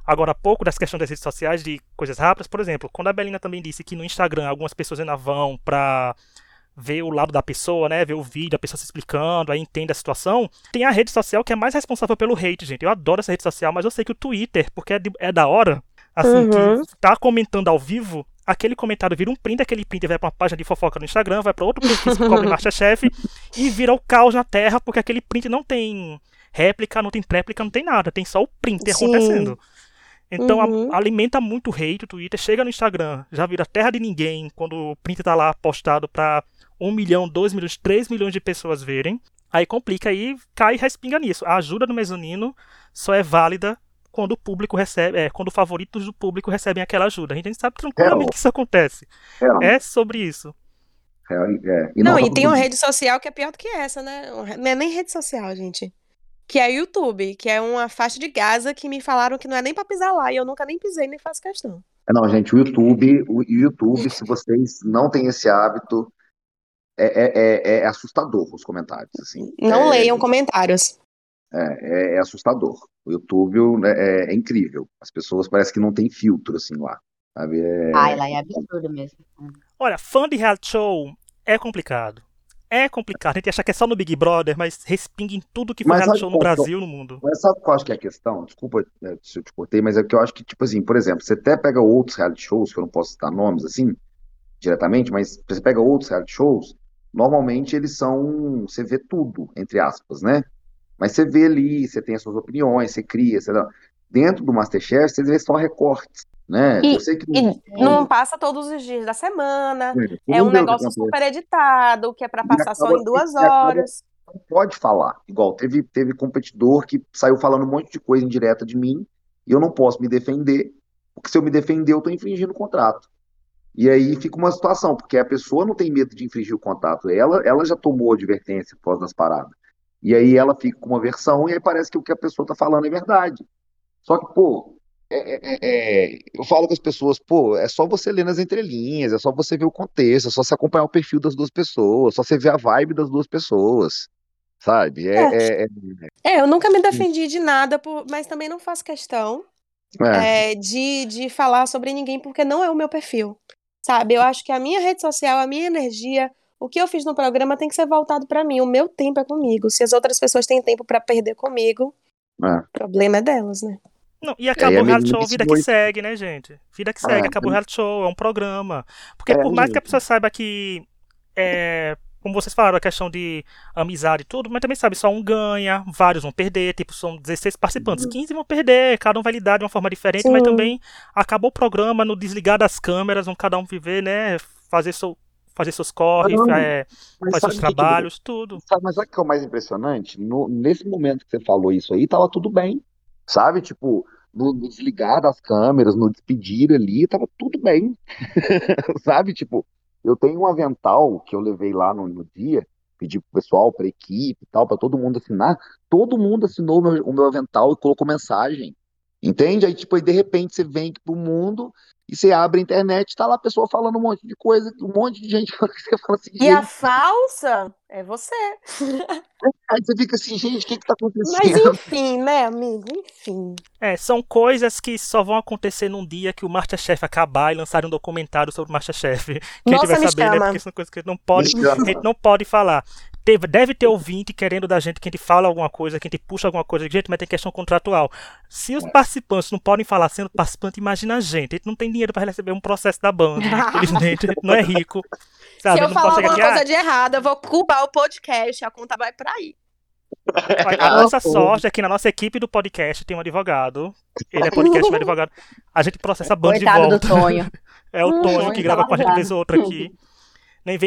Agora há pouco, das questões das redes sociais, de coisas rápidas, por exemplo, quando a Melina também disse que no Instagram algumas pessoas ainda vão pra ver o lado da pessoa, né, ver o vídeo, a pessoa se explicando, aí entende a situação, tem a rede social que é mais responsável pelo hate, gente. Eu adoro essa rede social, mas eu sei que o Twitter, porque é da hora, assim, que tá comentando ao vivo, aquele comentário vira um print, aquele print vai pra uma página de fofoca no Instagram, vai pra outro print que se cobre MasterChef e vira o caos na terra, porque aquele print não tem réplica, não tem tréplica, não tem nada, tem só o print acontecendo. Então alimenta muito hate o Twitter, chega no Instagram, já vira terra de ninguém quando o print tá lá postado pra 1 milhão, 2 milhões, 3 milhões de pessoas verem, aí complica, aí cai e respinga nisso. A ajuda do mezanino só é válida quando o público recebe, quando favoritos do público recebem aquela ajuda. A gente sabe tranquilamente que isso acontece. É sobre isso. E tem uma rede social que é pior do que essa, né? Não é nem rede social, gente. Que é YouTube, que é uma faixa de Gaza que me falaram que não é nem pra pisar lá, e eu nunca nem pisei, nem faço questão. Não, gente, o YouTube, se vocês não têm esse hábito, é assustador os comentários, assim. Não leiam comentários. É assustador. O YouTube é incrível. As pessoas parecem que não tem filtro, assim, lá. Sabe? Lá é absurdo mesmo. Olha, fã de reality show é complicado. É complicado, a gente acha que é só no Big Brother, mas respinga em tudo que faz show no Brasil, no mundo. Mas sabe o que eu acho que é a questão? Desculpa se eu te cortei, mas é que eu acho que, tipo assim, por exemplo, você até pega outros reality shows, que eu não posso citar nomes assim, diretamente, mas você pega outros reality shows, normalmente eles são, você vê tudo, entre aspas, né? Mas você vê ali, você tem as suas opiniões, você cria, sei lá. Dentro do MasterChef, você vê só recortes. Né? E, eu sei que não passa todos os dias da semana, é um negócio super editado, que é para passar só em 2 horas. Não pode falar, igual teve competidor que saiu falando um monte de coisa indireta de mim, e eu não posso me defender, porque se eu me defender eu tô infringindo o contrato. E aí fica uma situação, porque a pessoa não tem medo de infringir o contrato, ela já tomou advertência por causa das paradas, e aí ela fica com uma versão, e aí parece que o que a pessoa tá falando é verdade. Só que, pô, eu falo com as pessoas, é só você ler nas entrelinhas, é só você ver o contexto, é só você acompanhar o perfil das duas pessoas, é só você ver a vibe das duas pessoas, sabe? Eu nunca me defendi de nada, mas também não faço questão de falar sobre ninguém, porque não é o meu perfil, sabe? Eu acho que a minha rede social, a minha energia, o que eu fiz no programa tem que ser voltado pra mim, o meu tempo é comigo, se as outras pessoas têm tempo pra perder comigo, o problema é delas, né? Não, e acabou o reality show, vida que segue, né, gente? Vida que segue, acabou o reality show, é um programa. Porque por mais que a pessoa saiba que, como vocês falaram, a questão de amizade e tudo, mas também sabe, só um ganha, vários vão perder, tipo, são 16 participantes, 15 vão perder, cada um vai lidar de uma forma diferente, mas também acabou o programa no desligar das câmeras, vão cada um viver, né, fazer seus corres, fazer seus trabalhos, tudo. Mas sabe o que é o mais impressionante? Nesse momento que você falou isso aí, tava tudo bem. Sabe, tipo, no desligar das câmeras, no despedir ali, tava tudo bem, sabe, tipo, eu tenho um avental que eu levei lá no dia, pedi pro pessoal, pra equipe e tal, pra todo mundo assinar, todo mundo assinou o meu avental e colocou mensagem, Entende? Aí, tipo, aí, de repente, você vem pro mundo e você abre a internet, tá lá a pessoa falando um monte de coisa, um monte de gente. Você fala assim, e gente, a falsa é você. Aí você fica assim, gente, o que que tá acontecendo? Mas enfim, né, amigo? Enfim. É, são coisas que só vão acontecer num dia que o MasterChef acabar e lançar um documentário sobre o MasterChef. Quem nossa, tiver sabendo, né, porque são coisas que a gente não pode falar. Deve ter ouvinte querendo da gente que a gente fala alguma coisa, que a gente puxa alguma coisa, gente, mas tem questão contratual. Se os participantes não podem falar sendo participante, imagina a gente não tem dinheiro para receber um processo da Band, infelizmente, a gente não é rico. Sabe? Se eu falar alguma coisa de errado, eu vou culpar o podcast, a conta vai para aí. A nossa sorte é que na nossa equipe do podcast tem um advogado, ele é podcast, advogado, a gente processa a Band coitado de volta. Do Tonho. É o Tonho que grava com a gente vez ou outra aqui.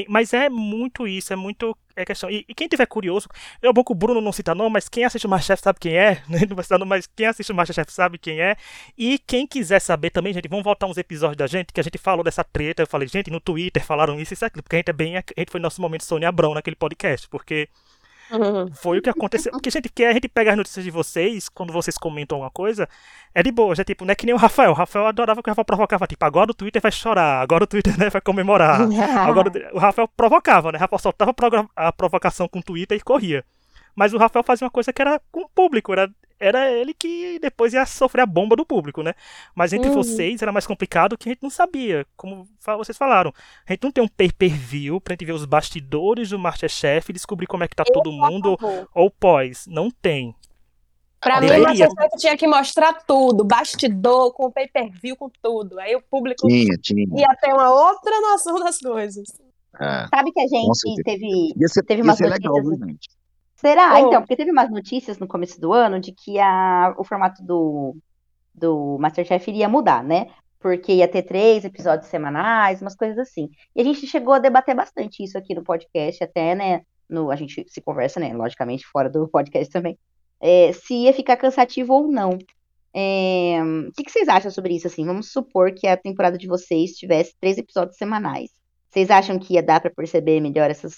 Mas é muito isso, é muito é questão. E quem tiver curioso, é bom que o Bruno não cita não, mas quem assiste o MasterChef sabe quem é, né? Não vai citar não, mas quem assiste o MasterChef sabe quem é. E quem quiser saber também, gente, vão voltar uns episódios da gente, que a gente falou dessa treta, eu falei, gente, no Twitter falaram isso e aquilo, porque a gente foi nosso momento Sônia Abrão naquele podcast, porque foi o que aconteceu. Porque, gente, que a gente pega as notícias de vocês, quando vocês comentam alguma coisa, é de boa, já tipo, não é que nem o Rafael. O Rafael adorava que o Rafael provocava, tipo, agora o Twitter vai chorar, agora o Twitter, né, vai comemorar. Agora o Rafael provocava, né? O Rafael soltava a provocação com o Twitter e corria. Mas o Rafael fazia uma coisa que era com o público, era ele que depois ia sofrer a bomba do público, né? Mas entre vocês era mais complicado que a gente não sabia, como vocês falaram. A gente não tem um pay-per-view pra gente ver os bastidores do MasterChef e descobrir como é que tá todo mundo ou pós. Não tem. Pra mim, o MasterChef tinha que mostrar tudo, bastidor, com pay-per-view, com tudo. Aí o público ia ter uma outra noção das coisas. É. Sabe que a gente teve uma coisa legal, gente. Será? Então, porque teve umas notícias no começo do ano de que o formato do MasterChef iria mudar, né? Porque ia ter 3 episódios semanais, umas coisas assim. E a gente chegou a debater bastante isso aqui no podcast, até, né? A gente se conversa, né? Logicamente, fora do podcast também. Se ia ficar cansativo ou não. O que vocês acham sobre isso, assim? Vamos supor que a temporada de vocês tivesse 3 episódios semanais. Vocês acham que ia dar para perceber melhor essas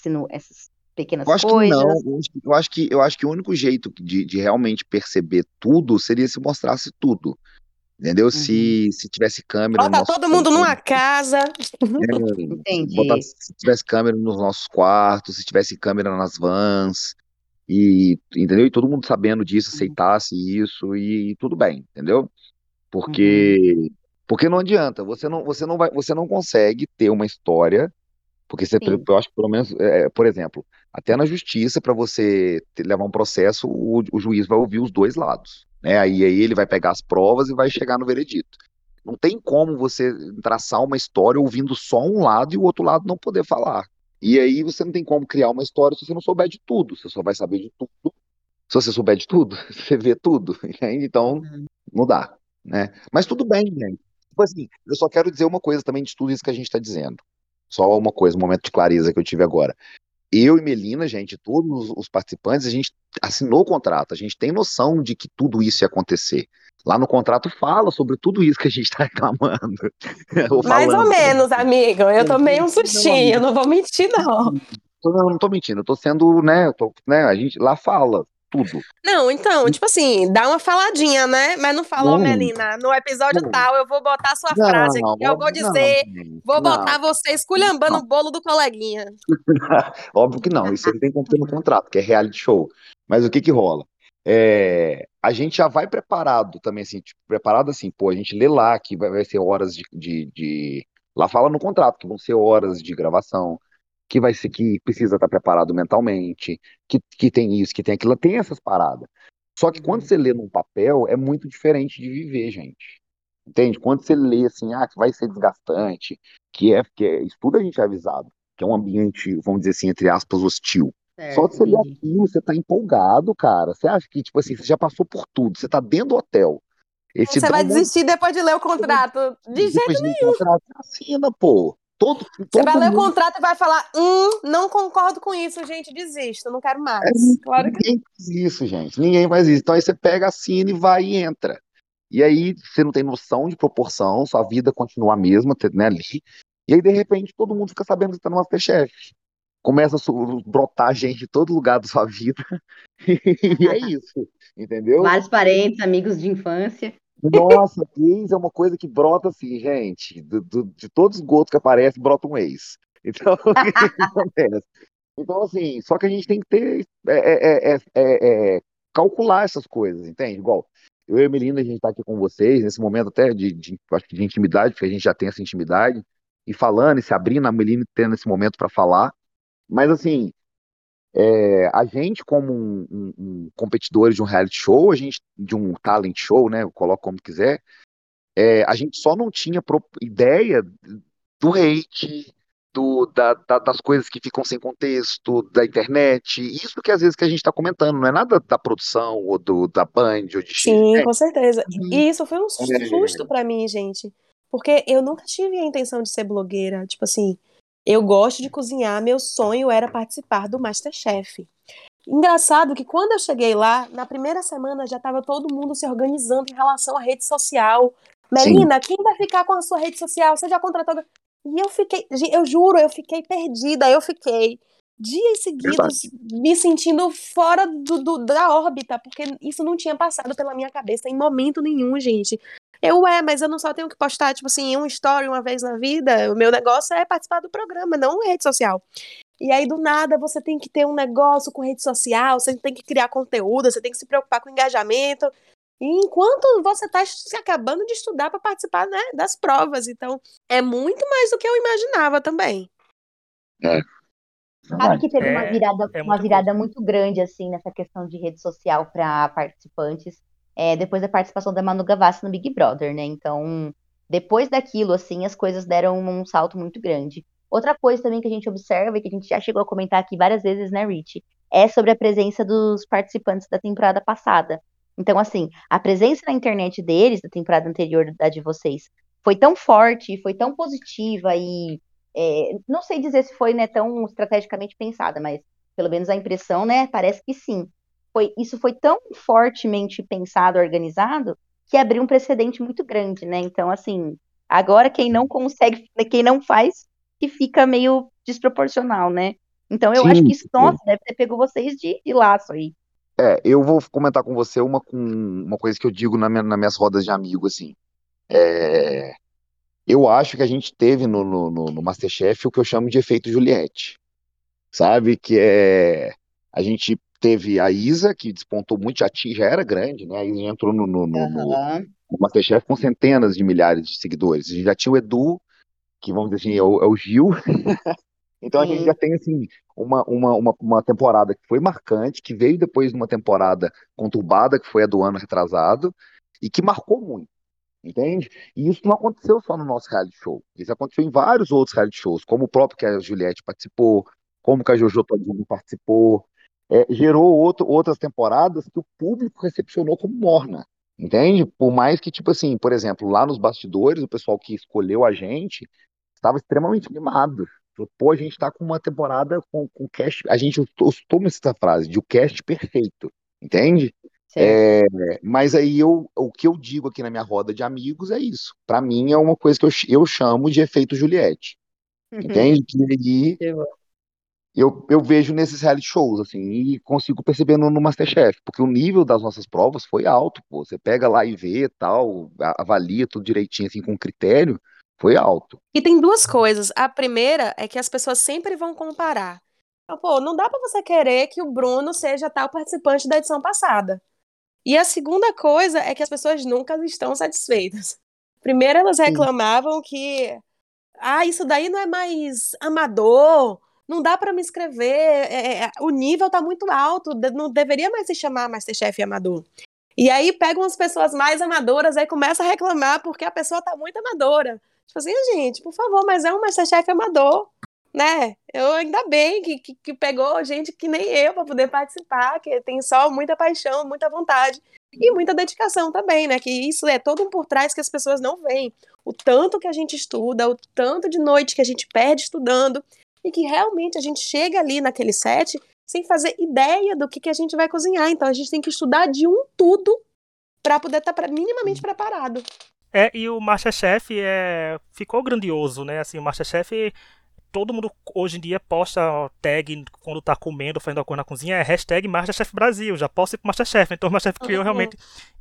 pequenas coisas? Eu acho que o único jeito de realmente perceber tudo seria se mostrasse tudo, entendeu? Se tivesse câmera... Bota todo mundo numa casa. Entendi. Se tivesse câmera nos nossos quartos, se tivesse câmera nas vans, e, entendeu? E todo mundo sabendo disso, aceitasse isso, e tudo bem, entendeu? Porque não adianta, você não consegue ter uma história. Porque você, eu acho que pelo menos, por exemplo, até na justiça, para você levar um processo, o juiz vai ouvir os dois lados, né? Aí ele vai pegar as provas e vai chegar no veredito. Não tem como você traçar uma história ouvindo só um lado e o outro lado não poder falar. E aí você não tem como criar uma história se você não souber de tudo. Você só vai saber de tudo. Se você souber de tudo, você vê tudo. Então, não dá, né? Mas tudo bem, né? Tipo assim, eu só quero dizer uma coisa também de tudo isso que a gente está dizendo. Só uma coisa, um momento de clareza que eu tive agora. Eu e Melina, gente, todos os participantes, a gente assinou o contrato, a gente tem noção de que tudo isso ia acontecer. Lá no contrato fala sobre tudo isso que a gente tá reclamando. Mais ou menos, amigo, eu tomei um sustinho, eu não vou mentir, não. Eu não tô mentindo, eu tô sendo, né, a gente lá fala tudo. Não, então, tipo assim, dá uma faladinha, né? Mas não falou, Melina, no episódio tal, eu vou botar a sua frase aqui, eu vou dizer, botar você esculhambando o bolo do coleguinha. Óbvio que não, isso ele tem que ter no contrato, que é reality show. Mas o que rola? A gente já vai preparado também, assim, tipo, preparado assim, pô, a gente lê lá que vai ser horas de... Lá fala no contrato que vão ser horas de gravação, que vai ser, que precisa estar preparado mentalmente, que tem isso, que tem aquilo, tem essas paradas. Só que quando você lê num papel, é muito diferente de viver, gente. Entende? Quando você lê assim, que vai ser desgastante, que é isso tudo a gente é avisado, que é um ambiente, vamos dizer assim, entre aspas, hostil. Só que você lê aquilo, você tá empolgado, cara. Você acha que, tipo assim, você já passou por tudo, você tá dentro do hotel. Você vai desistir depois de ler o contrato. De jeito nenhum. Assina, pô. Você vai ler o contrato e vai falar, não concordo com isso, gente, desisto, não quero mais. Claro que... Ninguém faz isso, gente, ninguém faz isso. Então aí você pega, assina e vai e entra. E aí você não tem noção de proporção, sua vida continua a mesma, né, ali. E aí, de repente, todo mundo fica sabendo que você tá no MasterChef. Começa a brotar gente de todo lugar da sua vida. E é isso, entendeu? Vários parentes, amigos de infância. Nossa, ex é uma coisa que brota assim, gente. De todos os gotos que aparecem, brota um ex. Então, então assim, só que a gente tem que ter... calcular essas coisas, entende? Igual, eu e a Melina, a gente tá aqui com vocês, nesse momento até de intimidade, porque a gente já tem essa intimidade, e falando, e se abrindo, a Melina tendo esse momento para falar. Mas, assim, a gente, como competidores de um reality show, a gente, de um talent show, né, eu coloco como quiser, a gente só não tinha ideia do hate, das coisas que ficam sem contexto, da internet, isso que às vezes que a gente está comentando, não é nada da produção ou da Band ou de X. Sim, com certeza. E isso foi um susto pra mim, gente, porque eu nunca tive a intenção de ser blogueira, tipo assim, eu gosto de cozinhar, meu sonho era participar do MasterChef. Engraçado que quando eu cheguei lá, na primeira semana já estava todo mundo se organizando em relação à rede social. Melina, quem vai ficar com a sua rede social? Você já contratou... E eu fiquei, eu juro, eu fiquei perdida, eu fiquei dias seguidos me sentindo fora da órbita, porque isso não tinha passado pela minha cabeça em momento nenhum, gente. Mas eu não só tenho que postar, tipo assim, um story uma vez na vida, o meu negócio é participar do programa, não rede social. E aí, do nada, você tem que ter um negócio com rede social, você tem que criar conteúdo, você tem que se preocupar com engajamento, e enquanto você está se acabando de estudar para participar, né, das provas. Então, é muito mais do que eu imaginava também. Sabe que teve uma virada muito grande assim, nessa questão de rede social para participantes, depois da participação da Manu Gavassi no Big Brother, né? Então, depois daquilo, assim, as coisas deram um salto muito grande. Outra coisa também que a gente observa e que a gente já chegou a comentar aqui várias vezes, né, Rich, é sobre a presença dos participantes da temporada passada. Então, assim, a presença na internet deles, da temporada anterior da de vocês, foi tão forte, foi tão positiva e não sei dizer se foi, né, tão estrategicamente pensada, mas pelo menos a impressão, né, parece que sim. Isso foi tão fortemente pensado, organizado, que abriu um precedente muito grande, né? Então, assim, agora quem não consegue, quem não faz, que fica meio desproporcional, né? Então, eu acho que isso, nossa, deve ter pego vocês de laço aí. Eu vou comentar com você uma coisa que eu digo nas minhas rodas de amigo, assim. Eu acho que a gente teve no MasterChef o que eu chamo de efeito Juliette, sabe? Que a gente teve a Isa, que despontou muito, já era grande, né? A Isa já entrou no MasterChef com centenas de milhares de seguidores. A gente já tinha o Edu, que vamos dizer assim, é o Gil... Então a gente já tem, assim, uma temporada que foi marcante, que veio depois de uma temporada conturbada, que foi a do ano retrasado, e que marcou muito, entende? E isso não aconteceu só no nosso reality show, isso aconteceu em vários outros reality shows, como o próprio que a Juliette participou, como que a Jojo Todinho participou, gerou outras temporadas que o público recepcionou como morna, entende? Por mais que, tipo assim, por exemplo, lá nos bastidores, o pessoal que escolheu a gente estava extremamente animado. Pô, a gente tá com uma temporada com cast... A gente toma essa frase de o cast perfeito, entende? Mas aí o que eu digo aqui na minha roda de amigos é isso. Pra mim é uma coisa que eu chamo de efeito Juliette. Entende? E eu vejo nesses reality shows, assim, e consigo perceber no MasterChef, porque o nível das nossas provas foi alto, pô. Você pega lá e vê, tal, avalia tudo direitinho, assim, com critério. Foi alto. E tem duas coisas. A primeira é que as pessoas sempre vão comparar. Então, pô, não dá pra você querer que o Bruno seja tal participante da edição passada. E a segunda coisa é que as pessoas nunca estão satisfeitas. Primeiro elas reclamavam que isso daí não é mais amador, não dá pra me inscrever, o nível tá muito alto, não deveria mais se chamar MasterChef amador. E aí pegam as pessoas mais amadoras, aí começa a reclamar porque a pessoa tá muito amadora. Tipo assim, gente, por favor, mas é um MasterChef amador, né? Eu ainda bem que pegou gente que nem eu pra poder participar, que tem só muita paixão, muita vontade e muita dedicação também, né? Que isso é todo um por trás que as pessoas não veem. O tanto que a gente estuda, o tanto de noite que a gente perde estudando e que realmente a gente chega ali naquele set sem fazer ideia do que a gente vai cozinhar. Então a gente tem que estudar de tudo pra poder estar minimamente preparado. E o MasterChef ficou grandioso, né? Assim, o MasterChef todo mundo hoje em dia posta tag quando tá comendo, fazendo alguma coisa na cozinha, é hashtag MasterChef Brasil, já posso ir pro MasterChef. Então o MasterChef criou realmente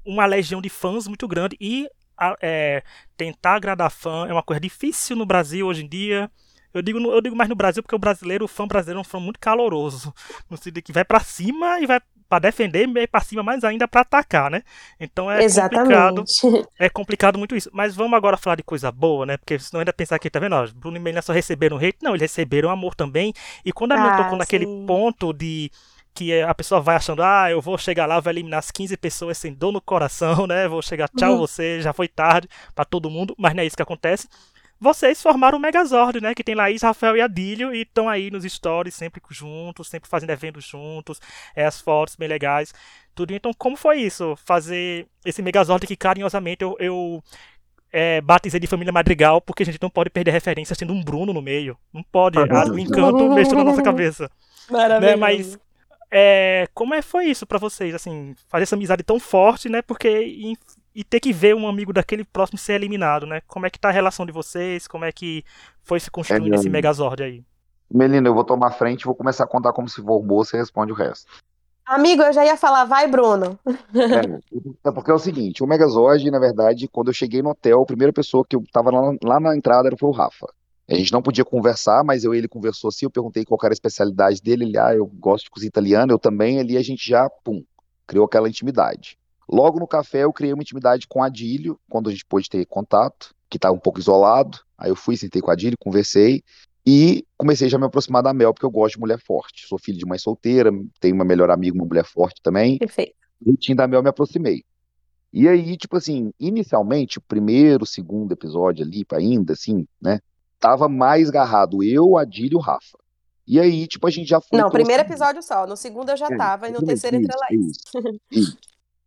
uma legião de fãs muito grande e tentar agradar fã é uma coisa difícil no Brasil hoje em dia. Eu digo mais no Brasil porque o brasileiro, o fã brasileiro é um fã muito caloroso, no sentido que vai pra cima e vai pra defender, e pra cima mais ainda pra atacar, né? Então é complicado muito isso. Mas vamos agora falar de coisa boa, né? Porque senão ainda pensar que, tá vendo, ó, Bruno e Melina só receberam hate, não, eles receberam amor também. E quando a Melina tocou naquele ponto de que a pessoa vai achando, eu vou chegar lá, vou eliminar as 15 pessoas sem dor no coração, né? Vou chegar, tchau você, já foi tarde pra todo mundo, mas não é isso que acontece. Vocês formaram o Megazord, né? Que tem Laís, Rafael e Adílio. E estão aí nos stories sempre juntos, sempre fazendo eventos juntos. As fotos bem legais. Tudo. Então, como foi isso? Fazer esse Megazord que carinhosamente eu batizei de família Madrigal, porque a gente não pode perder referência sendo um Bruno no meio. Não pode. O encanto mexeu na nossa cabeça. Maravilha. Né? Mas como foi isso pra vocês? Assim, fazer essa amizade tão forte, né? Porque... E ter que ver um amigo daquele próximo ser eliminado, né? Como é que tá a relação de vocês? Como é que foi se construindo esse Megazord aí? Melina, eu vou tomar frente e vou começar a contar como se formou, você responde o resto. Amigo, eu já ia falar, vai, Bruno. Porque é o seguinte, o Megazord, na verdade, quando eu cheguei no hotel, a primeira pessoa que eu tava lá na entrada foi o Rafa. A gente não podia conversar, mas eu e ele conversou assim, eu perguntei qual era a especialidade dele, ele, eu gosto de cozinha italiana, eu também, ali a gente já, criou aquela intimidade. Logo no café eu criei uma intimidade com o Adílio, quando a gente pôde ter contato, que estava um pouco isolado. Aí eu fui, sentei com o Adílio, conversei e comecei já a me aproximar da Mel, porque eu gosto de mulher forte. Sou filho de mãe solteira, tenho uma melhor amiga, uma mulher forte também. Perfeito. Leitinho da Mel, me aproximei. E aí, tipo assim, inicialmente, o primeiro, segundo episódio ali, ainda assim, né, tava mais agarrado eu, Adílio e o Rafa. E aí, tipo, a gente já foi... Não, primeiro episódio só, no segundo eu já tava e no terceiro entre lá isso.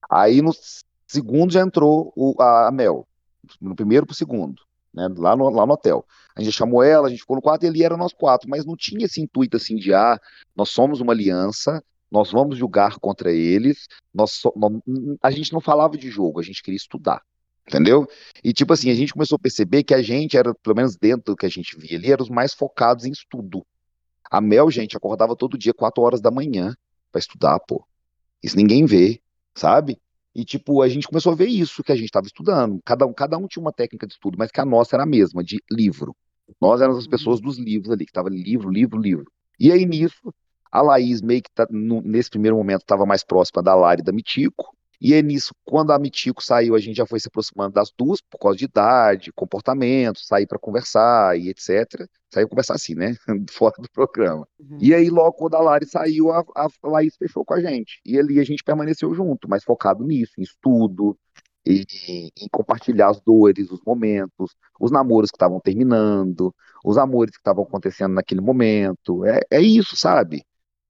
Aí no segundo já entrou a Mel, no primeiro pro segundo, né, lá no hotel. A gente chamou ela, a gente ficou no quarto e ele era nós quatro, mas não tinha esse intuito assim de, nós somos uma aliança, nós vamos julgar contra eles, a gente não falava de jogo, a gente queria estudar, entendeu? E tipo assim, a gente começou a perceber que a gente era, pelo menos dentro do que a gente via ali, eram os mais focados em estudo. A Mel, gente, acordava todo dia 4 horas da manhã pra estudar, Isso ninguém vê. Sabe? E tipo, a gente começou a ver isso que a gente estava estudando. Cada um tinha uma técnica de estudo, mas que a nossa era a mesma, de livro. Nós éramos as pessoas dos livros ali, que estava livro. E aí nisso, a Laís meio que nesse primeiro momento estava mais próxima da Lari e da Mitiko. E aí nisso, quando a Mitiko saiu, a gente já foi se aproximando das duas, por causa de idade, comportamento, sair para conversar e etc. Saiu conversar assim, né? Fora do programa. Uhum. E aí logo quando a Lari saiu, a Laís fechou com a gente. E ali a gente permaneceu junto, mas focado nisso, em estudo, em compartilhar as dores, os momentos, os namoros que estavam terminando, os amores que estavam acontecendo naquele momento. É isso, sabe?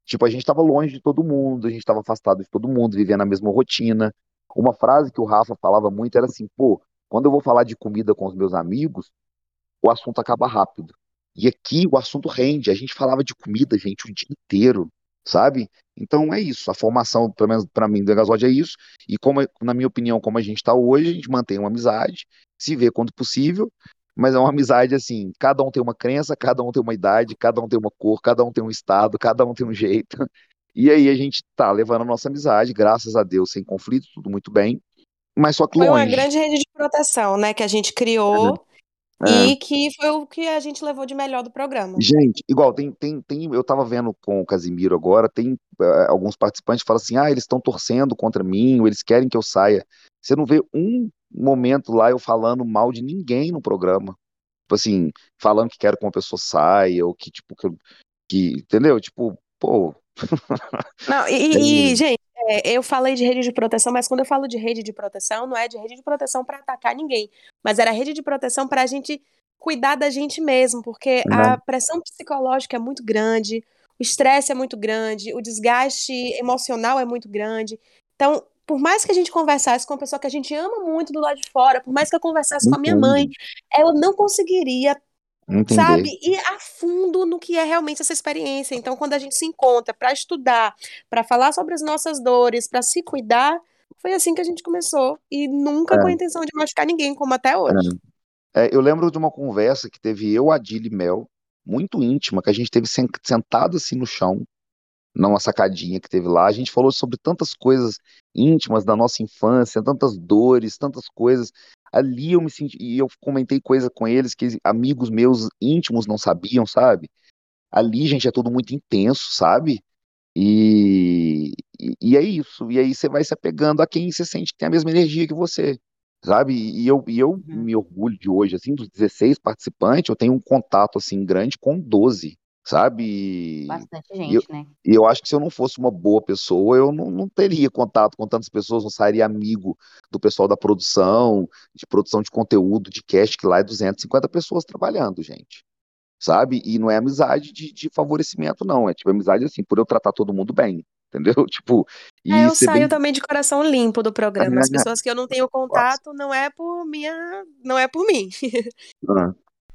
Tipo, a gente estava longe de todo mundo, a gente estava afastado de todo mundo, vivendo a mesma rotina. Uma frase que o Rafa falava muito era assim, quando eu vou falar de comida com os meus amigos, o assunto acaba rápido. E aqui o assunto rende, a gente falava de comida, gente, o dia inteiro, sabe? Então é isso, a formação, pelo menos para mim, do Megazord é isso. E como, na minha opinião, como a gente está hoje, a gente mantém uma amizade, se vê quando possível, mas é uma amizade assim, cada um tem uma crença, cada um tem uma idade, cada um tem uma cor, cada um tem um estado, cada um tem um jeito, e aí a gente tá levando a nossa amizade, graças a Deus, sem conflito, tudo muito bem, mas só que longe. Foi uma grande rede de proteção, né, que a gente criou, e que foi o que a gente levou de melhor do programa. Gente, igual, tem eu tava vendo com o Casimiro agora, tem alguns participantes que falam assim, eles estão torcendo contra mim, ou eles querem que eu saia, você não vê um momento lá eu falando mal de ninguém no programa, tipo assim, falando que quero que uma pessoa saia, ou que tipo, entendeu? Tipo, Não, gente, eu falei de rede de proteção, mas quando eu falo de rede de proteção, não é de rede de proteção pra atacar ninguém, mas era rede de proteção pra gente cuidar da gente mesmo, porque a pressão psicológica é muito grande, o estresse é muito grande, o desgaste emocional é muito grande, então por mais que a gente conversasse com uma pessoa que a gente ama muito do lado de fora, por mais que eu conversasse com a minha mãe, ela não conseguiria, sabe, ir a fundo no que é realmente essa experiência. Então, quando a gente se encontra para estudar, para falar sobre as nossas dores, para se cuidar, foi assim que a gente começou. E nunca com a intenção de machucar ninguém, como até hoje. Eu lembro de uma conversa que teve eu, Adílio e Mel, muito íntima, que a gente teve sentado assim no chão, numa sacadinha que teve lá. A gente falou sobre tantas coisas íntimas da nossa infância, tantas dores, tantas coisas. Ali eu me senti, e eu comentei coisa com eles que amigos meus íntimos não sabiam, sabe? Ali, gente, é tudo muito intenso, sabe? E é isso. E aí você vai se apegando a quem você sente que tem a mesma energia que você, sabe? E eu me orgulho de hoje, assim, dos 16 participantes, eu tenho um contato, assim, grande com 12, sabe? Bastante gente, né? E eu acho que se eu não fosse uma boa pessoa, eu não teria contato com tantas pessoas, não sairia amigo do pessoal da produção de conteúdo, de cast, que lá é 250 pessoas trabalhando, gente. Sabe? E não é amizade de favorecimento, não. É tipo amizade, assim, por eu tratar todo mundo bem. Entendeu? Tipo... E eu saio bem... também de coração limpo do programa. As pessoas que eu não tenho contato não é por mim.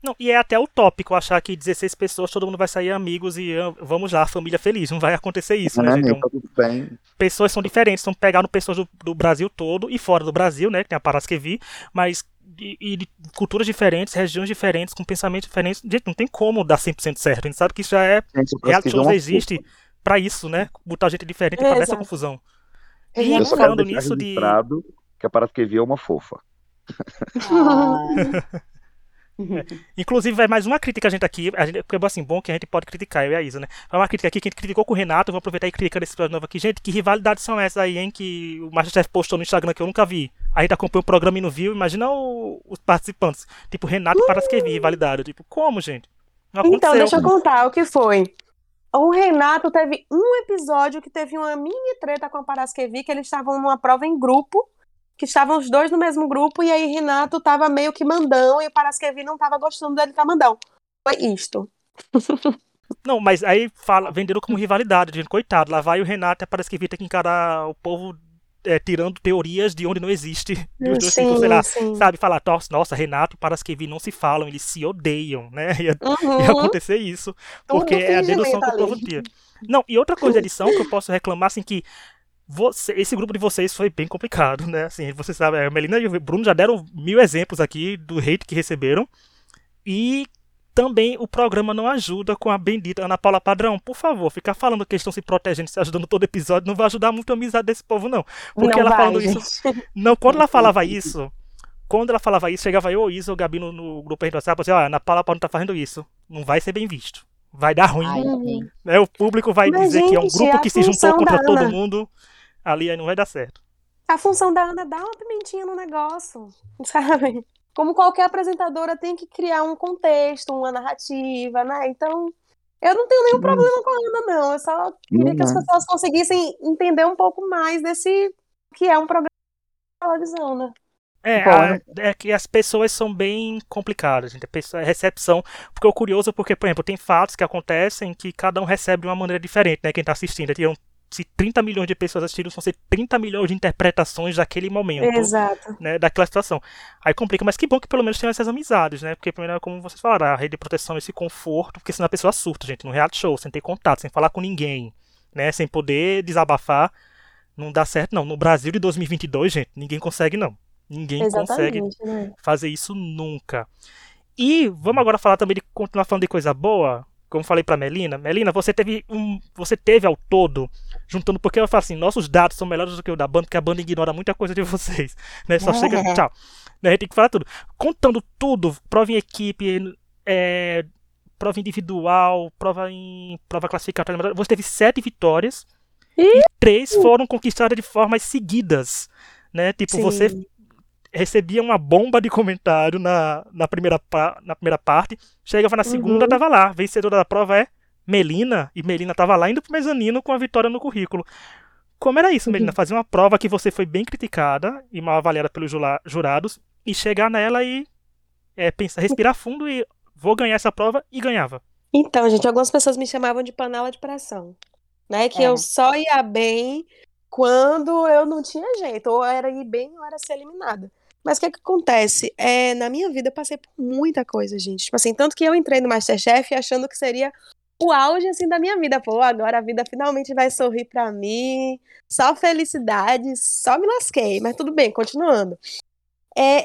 Não, e é até utópico achar que 16 pessoas, todo mundo vai sair amigos e vamos lá, família feliz. Não vai acontecer isso, né, gente? Então, tá tudo bem. Pessoas são diferentes, são pegando pessoas do Brasil todo e fora do Brasil, né? Que tem a Paraskevi, mas... E de culturas diferentes, regiões diferentes, com pensamentos diferentes. Gente, não tem como dar 100% certo. A gente sabe que isso já é... Reality show já existe pra isso, né? Botar gente diferente pra essa confusão. E eu falando nisso de... Que a Paraskevi é uma fofa. Inclusive, vai mais uma crítica a gente aqui. Porque, assim, bom que a gente pode criticar, eu e a Isa, né? Vai uma crítica aqui que a gente criticou com o Renato. Vou aproveitar e criticando esse episódio novo aqui. Gente, que rivalidades são essas aí, hein? Que o MasterChef postou no Instagram que eu nunca vi. A gente acompanha o programa e não viu. Imagina os participantes. Tipo, Renato e Paraskevi, rivalidade. Tipo, como, gente? Não aconteceu. Então, deixa eu contar o que foi. O Renato teve um episódio que teve uma mini treta com a Paraskevi, que eles estavam numa prova em grupo, que estavam os dois no mesmo grupo, e aí Renato tava meio que mandão, e o Paraskevi não tava gostando dele tá mandão. Foi isto. Não, mas aí venderam como rivalidade, gente, coitado. Lá vai o Renato e a Paraskevi ter que encarar o povo tirando teorias de onde não existe. Os dois sim, sei lá, sim. Sabe, falar, nossa, Renato e Paraskevi não se falam, eles se odeiam, né? Ia acontecer isso, porque é a dedução que o povo tinha. Não, e outra coisa de edição que eu posso reclamar, assim, que esse grupo de vocês foi bem complicado, né? Assim, você sabe, a Melina e o Bruno já deram 1000 exemplos aqui do hate que receberam. E também o programa não ajuda com a bendita Ana Paula Padrão. Por favor, ficar falando que eles estão se protegendo, se ajudando todo episódio, não vai ajudar muito a amizade desse povo, não. Porque não ela vai, falando gente. Isso... Não, quando ela falava isso, chegava eu ou Isa ou Gabi no grupo do WhatsApp e dizia, Ana Paula Padrão tá fazendo isso. Não vai ser bem visto. Vai dar ruim. Ai, o público vai dizer, gente, que é um grupo que se juntou contra todo mundo. Ali aí não vai dar certo. A função da Ana é dar uma pimentinha no negócio, sabe? Como qualquer apresentadora tem que criar um contexto, uma narrativa, né? Então, eu não tenho nenhum problema com a Ana, não. Eu só queria que as pessoas conseguissem entender um pouco mais desse que é um programa de televisão, né? É que as pessoas são bem complicadas, gente. A recepção. Porque é curioso, porque, por exemplo, tem fatos que acontecem que cada um recebe de uma maneira diferente, né? Quem tá assistindo. Se 30 milhões de pessoas assistiram, vão ser 30 milhões de interpretações daquele momento. Exato. Né, daquela situação. Aí complica, mas que bom que pelo menos tenham essas amizades, né? Porque, primeiro, como vocês falaram, a rede de proteção, esse conforto, porque senão a pessoa surta, gente, num reality show, sem ter contato, sem falar com ninguém, né? Sem poder desabafar, não dá certo, não. No Brasil de 2022, gente, ninguém consegue, não. Ninguém consegue fazer isso nunca. E vamos agora falar também de continuar falando de coisa boa. Como falei pra Melina, você teve ao todo, juntando, porque eu falo assim, nossos dados são melhores do que o da Band, porque a Band ignora muita coisa de vocês, né, só chega, tchau, né, a gente tem que falar tudo, contando tudo, prova em equipe, prova individual, prova classificatória, você teve 7 vitórias, e 3 foram conquistadas de formas seguidas, né, tipo, sim. Você... recebia uma bomba de comentário na primeira parte, chegava na segunda, tava lá, a vencedora da prova é Melina, e Melina tava lá indo pro mezanino com a vitória no currículo. Como era isso, Melina? Fazer uma prova que você foi bem criticada e mal avaliada pelos jurados, e chegar nela e pensar, respirar fundo e vou ganhar essa prova, e ganhava. Então, gente, algumas pessoas me chamavam de panela de pressão, né, que eu só ia bem quando eu não tinha jeito, ou era ir bem ou era ser eliminada. Mas o que acontece? Na minha vida eu passei por muita coisa, gente. Tipo assim, tanto que eu entrei no MasterChef achando que seria o auge, assim, da minha vida. Pô, agora a vida finalmente vai sorrir pra mim. Só felicidade, só me lasquei. Mas tudo bem, continuando.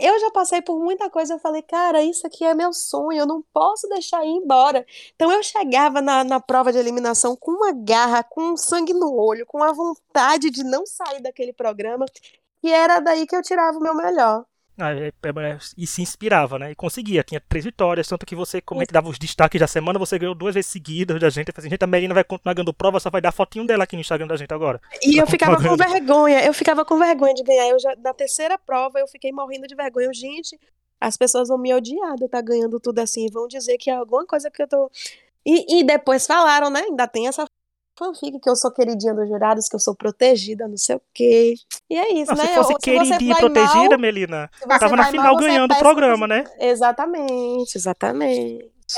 Eu já passei por muita coisa, eu falei, cara, isso aqui é meu sonho, eu não posso deixar ir embora. Então eu chegava na prova de eliminação com uma garra, com um sangue no olho, com a vontade de não sair daquele programa, e era daí que eu tirava o meu melhor. E se inspirava, né? E conseguia, tinha 3 vitórias, tanto que você, como é que dava os destaques da semana, você ganhou 2 vezes seguidas da gente. Eu falei assim, gente, a Melina vai continuar ganhando prova, só vai dar fotinho dela aqui no Instagram da gente agora. E eu ficava com vergonha de ganhar. Na terceira prova eu fiquei morrendo de vergonha. Gente, as pessoas vão me odiar de eu estar ganhando tudo assim, vão dizer que é alguma coisa que eu tô... E depois falaram, né? Ainda tem essa... fanfic, que eu sou queridinha dos jurados, que eu sou protegida, não sei o quê. E é isso, não, né? Se fosse queridinha e protegida, mal, Melina, tava na final mal, ganhando o programa, né? Exatamente.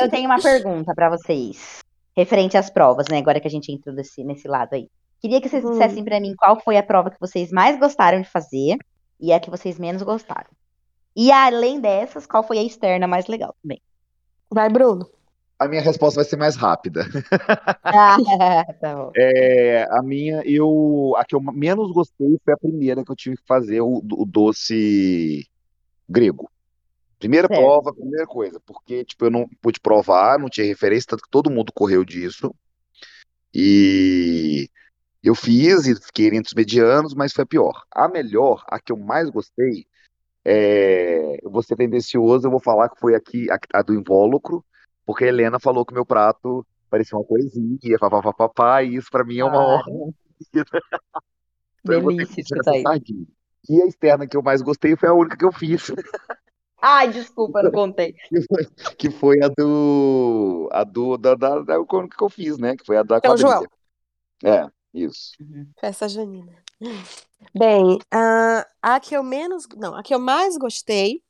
Eu tenho uma pergunta pra vocês, referente às provas, né? Agora que a gente entrou nesse lado aí. Queria que vocês dissessem pra mim qual foi a prova que vocês mais gostaram de fazer e a que vocês menos gostaram. E além dessas, qual foi a externa mais legal também? Vai, Bruno. A minha resposta vai ser mais rápida. A que eu menos gostei foi a primeira que eu tive que fazer, o doce grego. Primeira coisa, porque tipo, eu não pude provar, não tinha referência, tanto que todo mundo correu disso. E eu fiz, e fiquei entre os medianos, mas foi a pior. A melhor, a que eu mais gostei, eu vou ser tendencioso, eu vou falar que foi aqui, a do invólucro, porque a Helena falou que meu prato parecia uma coisinha, papapá, e isso pra mim é uma honra. Então delícia escutar isso. E a externa que eu mais gostei foi a única que eu fiz. Ai, desculpa, não contei. Que foi a única que eu fiz, né? Que foi a da quadrilha. É, isso. Festa junina. Bem, a que eu mais gostei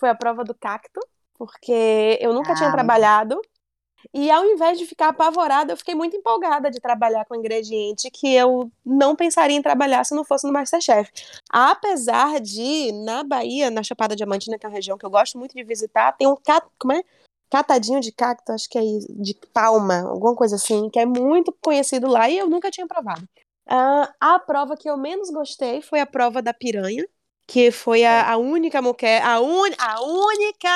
foi a prova do cacto. Porque eu nunca tinha trabalhado, e ao invés de ficar apavorada, eu fiquei muito empolgada de trabalhar com ingrediente que eu não pensaria em trabalhar se não fosse no MasterChef. Apesar de, na Bahia, na Chapada Diamantina, que é uma região que eu gosto muito de visitar, tem um catadinho de cacto, acho que é de palma, alguma coisa assim, que é muito conhecido lá e eu nunca tinha provado. A prova que eu menos gostei foi a prova da piranha, que foi a única moqueca, a única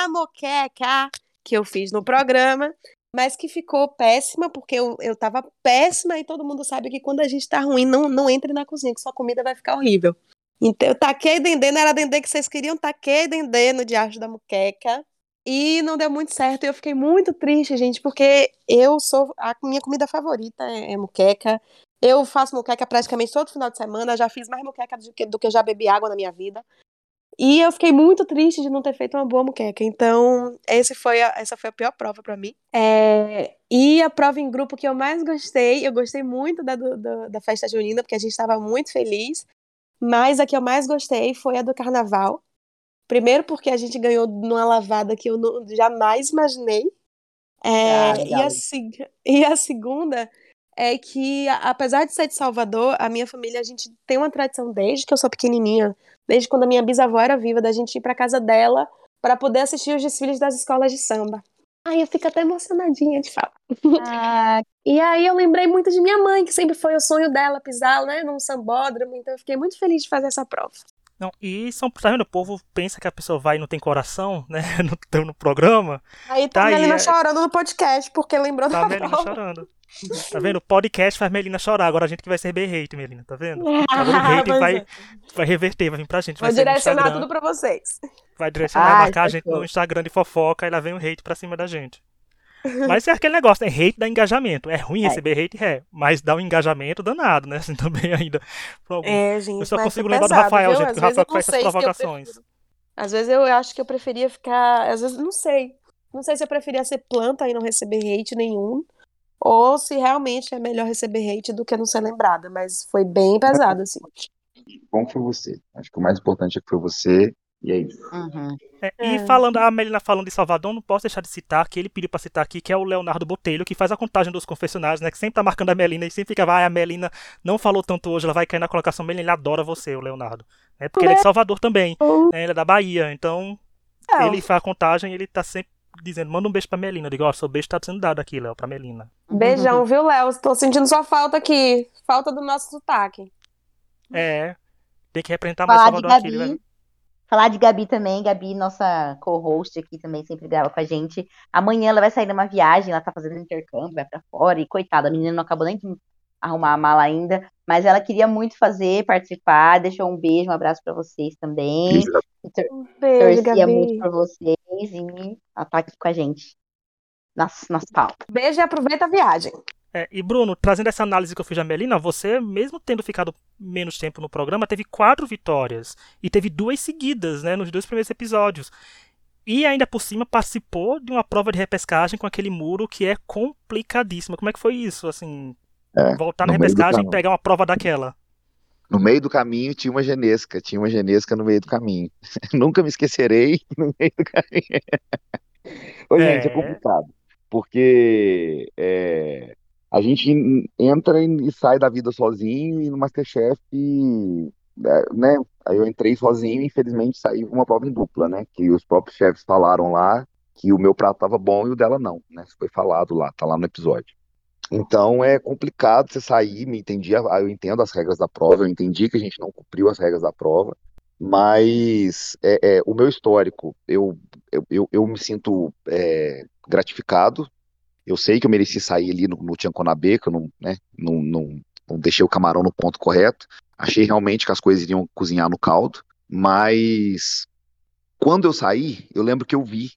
moqueca que eu fiz no programa, mas que ficou péssima, porque eu tava péssima, e todo mundo sabe que quando a gente tá ruim, não entre na cozinha, que sua comida vai ficar horrível. Então eu taquei dendê, não era dendê que vocês queriam, taquei dendê no diacho da moqueca, e não deu muito certo, e eu fiquei muito triste, gente, porque a minha comida favorita é moqueca. Eu faço moqueca praticamente todo final de semana, já fiz mais moqueca do que já bebi água na minha vida. E eu fiquei muito triste de não ter feito uma boa moqueca. Então, essa foi a pior prova pra mim. E a prova em grupo que eu mais gostei, eu gostei muito da festa junina, porque a gente estava muito feliz. Mas a que eu mais gostei foi a do carnaval. Primeiro porque a gente ganhou numa lavada que eu jamais imaginei. E a segunda... é que, apesar de ser de Salvador, a minha família, a gente tem uma tradição desde que eu sou pequenininha, desde quando a minha bisavó era viva, da gente ir pra casa dela pra poder assistir os desfiles das escolas de samba. Ai, eu fico até emocionadinha de falar. E aí eu lembrei muito de minha mãe, que sempre foi o sonho dela pisar, né, num sambódromo, então eu fiquei muito feliz de fazer essa prova. Não, e tá vendo? O povo pensa que a pessoa vai e não tem coração, né? Não tem no programa. Aí tá Melina chorando no podcast, porque lembrou da prova. Tá Melina chorando. Tá vendo? O podcast faz Melina chorar. Agora a gente que vai ser bem hate, Melina, tá vendo? Agora o hate vai reverter, vai vir pra gente. Vai direcionar tudo pra vocês. Vai direcionar e marcar a gente no Instagram de fofoca, e lá vem o hate pra cima da gente. Mas é aquele negócio, né? Hate dá engajamento. É ruim receber hate, mas dá um engajamento danado, né? Assim, também ainda. Gente, eu só consigo lembrar do Rafael, viu? Gente, porque o Rafael faz essas provocações. Às vezes eu acho que eu preferia ficar... Às vezes, não sei. Não sei se eu preferia ser planta e não receber hate nenhum, ou se realmente é melhor receber hate do que não ser lembrada. Mas foi bem pesado, assim. Bom, foi você. Acho que o mais importante é que foi você... E é isso. Uhum. E falando, a Melina falando de Salvador, não posso deixar de citar, que ele pediu pra citar aqui, que é o Leonardo Botelho, que faz a contagem dos confessionários, né? Que sempre tá marcando a Melina e sempre fica, a Melina não falou tanto hoje, ela vai cair na colocação. Melina, ele adora você, o Leonardo. Né? Porque ele é de Salvador também, né? Ele é da Bahia, então ele faz a contagem e ele tá sempre dizendo, manda um beijo pra Melina. Eu digo, seu beijo tá sendo dado aqui, Léo, pra Melina. Beijão, viu, Léo? Tô sentindo sua falta aqui, falta do nosso sotaque. Tem que representar mais Salvador aqui, né? Falar de Gabi também. Gabi, nossa co-host aqui também, sempre grava com a gente. Amanhã ela vai sair numa viagem, ela tá fazendo intercâmbio, vai pra fora. E coitada, a menina não acabou nem de arrumar a mala ainda. Mas ela queria muito fazer, participar. Deixou um beijo, um abraço pra vocês também. Beijo, Gabi. Muito por vocês. E ela tá aqui com a gente. Nosso palco. Beijo e aproveita a viagem. É, e Bruno, trazendo essa análise que eu fiz da Melina, você, mesmo tendo ficado menos tempo no programa, teve 4 vitórias. E teve 2 seguidas, né, nos 2 primeiros episódios. E ainda por cima participou de uma prova de repescagem com aquele muro que é complicadíssima. Como é que foi isso, assim, voltar na repescagem e pegar uma prova daquela? No meio do caminho tinha uma genesca no meio do caminho. Nunca me esquecerei no meio do caminho. Ô, gente, é complicado, porque... A gente entra e sai da vida sozinho, e no MasterChef, né, aí eu entrei sozinho e infelizmente saí uma prova em dupla, né, que os próprios chefs falaram lá que o meu prato tava bom e o dela não, né, foi falado lá, tá lá no episódio. Então é complicado você sair, eu entendo as regras da prova, eu entendi que a gente não cumpriu as regras da prova, mas o meu histórico, eu me sinto gratificado. Eu sei que eu mereci sair ali no Tchankonabê, que eu não deixei o camarão no ponto correto. Achei realmente que as coisas iriam cozinhar no caldo. Mas quando eu saí, eu lembro que eu vi.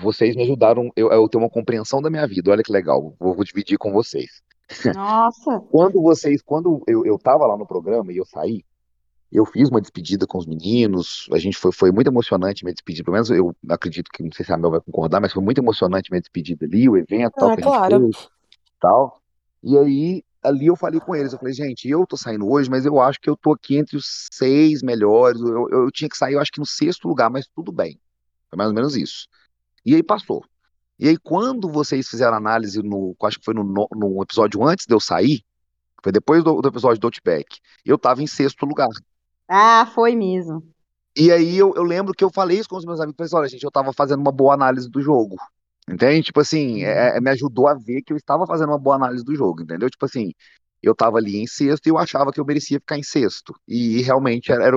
Vocês me ajudaram eu ter uma compreensão da minha vida. Olha que legal, vou dividir com vocês. Nossa! Quando eu estava lá no programa e eu saí, eu fiz uma despedida com os meninos, a gente foi muito emocionante minha despedida, pelo menos eu acredito que, não sei se a Mel vai concordar, mas foi muito emocionante minha despedida ali, o evento, tal, que claro. A gente fez, tal, e aí, ali eu falei com eles, eu falei, gente, eu tô saindo hoje, mas eu acho que eu tô aqui entre os 6 melhores, eu tinha que sair, eu acho que no 6º lugar, mas tudo bem, foi mais ou menos isso, e aí passou, e aí quando vocês fizeram análise, acho que foi no episódio antes de eu sair, foi depois do episódio do Outback, eu tava em 6º lugar, Ah, foi mesmo. E aí eu lembro que eu falei isso com os meus amigos, falei, olha, gente, eu tava fazendo uma boa análise do jogo, entende? Tipo assim, me ajudou a ver que eu estava fazendo uma boa análise do jogo, entendeu? Tipo assim, eu tava ali em 6º e eu achava que eu merecia ficar em 6º, e realmente era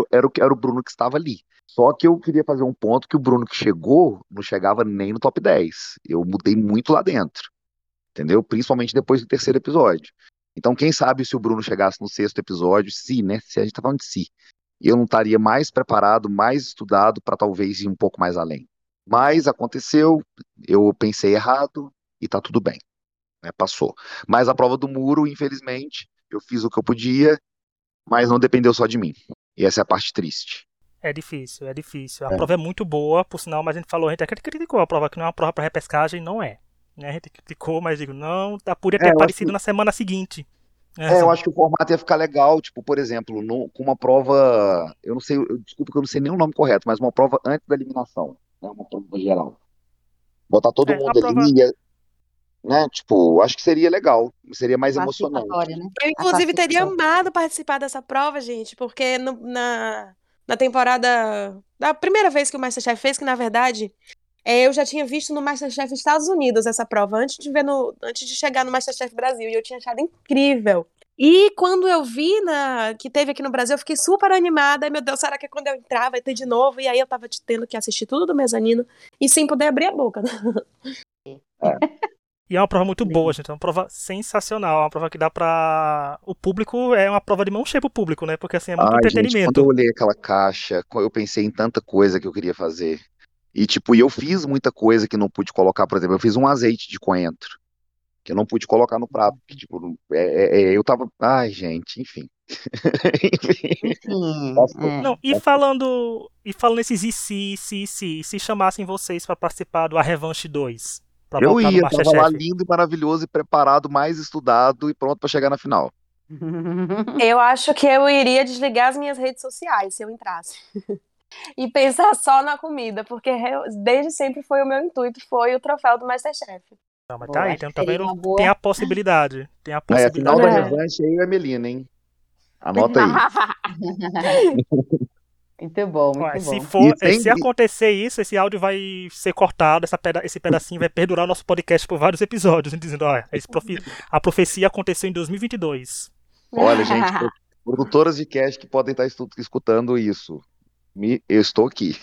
o Bruno que estava ali. Só que eu queria fazer um ponto que o Bruno que chegou, não chegava nem no top 10, eu mudei muito lá dentro, entendeu? Principalmente depois do 3º episódio. Então quem sabe se o Bruno chegasse no 6º episódio, se, né, se a gente tá falando de si, eu não estaria mais preparado, mais estudado para talvez ir um pouco mais além. Mas aconteceu, eu pensei errado e tá tudo bem, né? Passou. Mas a prova do muro, infelizmente, eu fiz o que eu podia, mas não dependeu só de mim. E essa é a parte triste. É difícil. A prova é muito boa, por sinal, mas a gente falou, a gente até criticou a prova, que não é uma prova para repescagem, não é. Né? A gente criticou, mas digo, não, podia ter aparecido na semana seguinte. Eu acho que o formato ia ficar legal, tipo, por exemplo, com uma prova, eu não sei, desculpa que eu não sei nem o nome correto, mas uma prova antes da eliminação, né, uma prova geral. Botar todo mundo ali, prova... né, tipo, acho que seria legal, seria mais emocionante. Né? Eu, inclusive, teria amado participar dessa prova, gente, porque na temporada, da primeira vez que o MasterChef fez, que na verdade... eu já tinha visto no MasterChef Estados Unidos essa prova, antes de chegar no MasterChef Brasil, e eu tinha achado incrível. E quando eu vi que teve aqui no Brasil, eu fiquei super animada, e meu Deus, será que quando eu entrar vai ter de novo? E aí eu tava tendo que assistir tudo do mezanino, e sem poder abrir a boca. E é uma prova muito boa, gente, é uma prova sensacional, é uma prova que dá pra... O público é uma prova de mão cheia pro público, né, porque assim, é muito entretenimento. Gente, quando eu olhei aquela caixa, eu pensei em tanta coisa que eu queria fazer. E, tipo, eu fiz muita coisa que não pude colocar, por exemplo, eu fiz um azeite de coentro, que eu não pude colocar no prato, que, tipo, eu tava... Ai, gente, enfim. Não, e falando esses se chamassem vocês pra participar do A Revanche 2, pra eu voltar no MasterChef. Eu tava lá lindo e maravilhoso e preparado, mais estudado e pronto pra chegar na final. Eu acho que eu iria desligar as minhas redes sociais se eu entrasse. E pensar só na comida, porque desde sempre foi o meu intuito, foi o troféu do MasterChef. Não, mas tá aí, tem a possibilidade. A final da revanche aí é a Melina, hein? Anota aí. Muito bom, muito bom. Se acontecer isso, esse áudio vai ser cortado, esse pedacinho vai perdurar o nosso podcast por vários episódios, dizendo, olha, a profecia aconteceu em 2022. Olha, gente, produtoras de cast que podem estar escutando isso. eu estou aqui.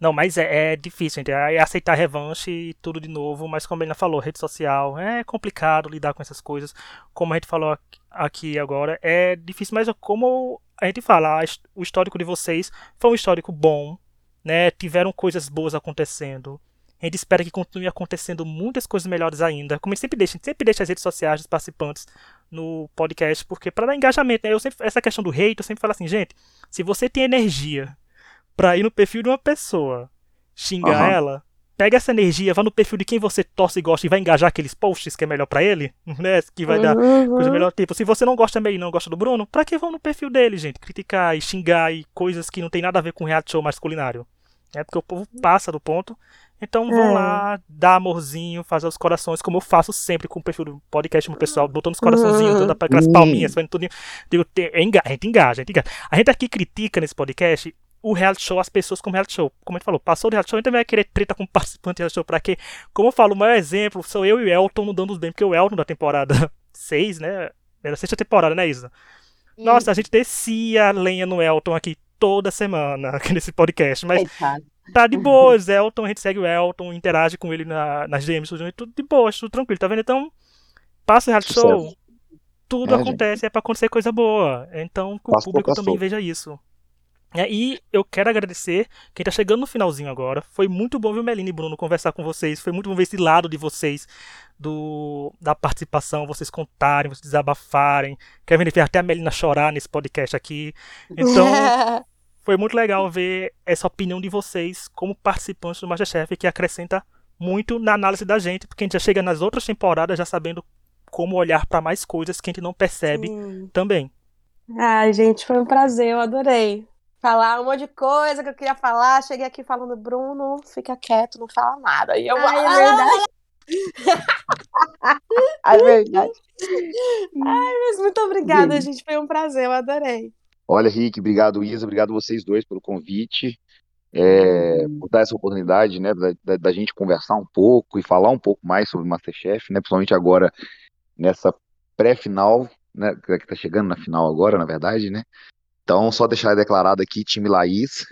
Não, mas é difícil, gente. É aceitar revanche e tudo de novo, mas como a Melina falou, rede social, é complicado lidar com essas coisas. Como a gente falou aqui agora, é difícil, mas como a gente fala, o histórico de vocês foi um histórico bom, né? Tiveram coisas boas acontecendo. A gente espera que continue acontecendo muitas coisas melhores ainda. Como a gente sempre deixa as redes sociais dos participantes no podcast, porque para dar engajamento, né? Essa questão do hate, eu sempre falo assim, gente, se você tem energia para ir no perfil de uma pessoa, xingar ela, pega essa energia, vá no perfil de quem você torce e gosta e vai engajar aqueles posts que é melhor para ele, né? Que vai dar coisa melhor. Tipo, se você não gosta dele e não gosta do Bruno, para que vão no perfil dele, gente? Criticar e xingar e coisas que não tem nada a ver com reality show mais culinário. É porque o povo passa do ponto. Então vão lá, dar amorzinho, fazer os corações, como eu faço sempre com o perfil do podcast, o pessoal botando os coraçõezinhos, dando aquelas palminhas, fazendo tudo. A gente engaja. A gente aqui critica nesse podcast o reality show, as pessoas com reality show. Como a gente falou, passou do reality show, a gente também vai querer treta com o participante do reality show, pra quê? Como eu falo, o maior exemplo sou eu e o Elton não dando os bem, porque o Elton da temporada 6, né? Era a 6ª temporada, né, Isa? Nossa, a gente descia a lenha no Elton aqui toda semana aqui nesse podcast, mas tá de boas, Elton, a gente segue o Elton, interage com ele nas DMs, tudo de boas, tudo tranquilo, tá vendo? Então, passa o reality show, tudo acontece, gente. É pra acontecer coisa boa, então que o público também veja isso. E eu quero agradecer quem tá chegando no finalzinho agora. Foi muito bom ver Melina e Bruno conversar com vocês. Foi muito bom ver esse lado de vocês da participação, vocês contarem, vocês desabafarem. Quer ver até a Melina chorar nesse podcast aqui. Então, foi muito legal ver essa opinião de vocês como participantes do MasterChef, que acrescenta muito na análise da gente, porque a gente já chega nas outras temporadas já sabendo como olhar para mais coisas que a gente não percebe também. Ai, gente, foi um prazer, eu adorei. Falar um monte de coisa que eu queria falar, cheguei aqui falando, Bruno, fica quieto, não fala nada. E eu, é verdade. É verdade. Ai, mas muito obrigada, gente, foi um prazer, eu adorei. Olha, Rick, obrigado, Isa, obrigado vocês dois pelo convite, por dar essa oportunidade, né, da gente conversar um pouco e falar um pouco mais sobre o MasterChef, né, principalmente agora nessa pré-final, né, que tá chegando na final agora, na verdade, né. Então, só deixar declarado aqui, time Laís,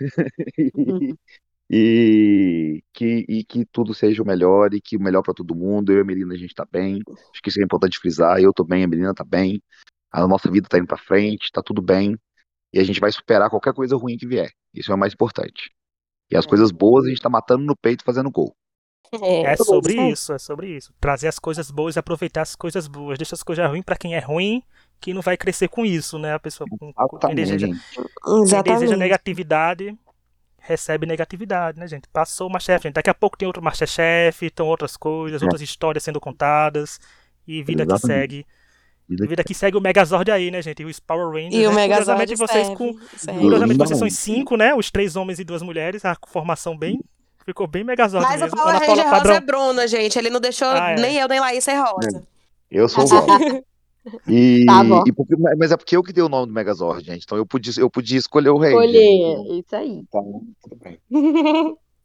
e que tudo seja o melhor, e que o melhor para todo mundo. Eu e a Melina, a gente tá bem, acho que isso é importante frisar, eu tô bem, a Melina tá bem, a nossa vida tá indo pra frente, tá tudo bem, e a gente vai superar qualquer coisa ruim que vier, isso é o mais importante. E as coisas boas a gente tá matando no peito, fazendo gol. É sobre isso. Trazer as coisas boas e aproveitar as coisas boas. Deixa as coisas ruins pra quem é ruim, que não vai crescer com isso, né? A pessoa quem deseja negatividade, recebe negatividade, né, gente? Passou o MasterChef, gente. Daqui a pouco tem outro MasterChef, então outras coisas, outras histórias sendo contadas. E vida que segue. Vida que segue o Megazord aí, né, gente? E os Power Rangers. E né? O Megazord vocês são 5, né? Os 3 homens e 2 mulheres. A formação ficou bem Megazord mesmo. Mas o Power Ranger Rosa é Bruno, gente. Ele não deixou nem eu, nem Laís ser rosa. Eu sou o Bruno. E, tá bom. Mas é porque eu que dei o nome do Megazord, gente. Então eu podia escolher o rei. Escolher, isso aí. Tá, tudo bem.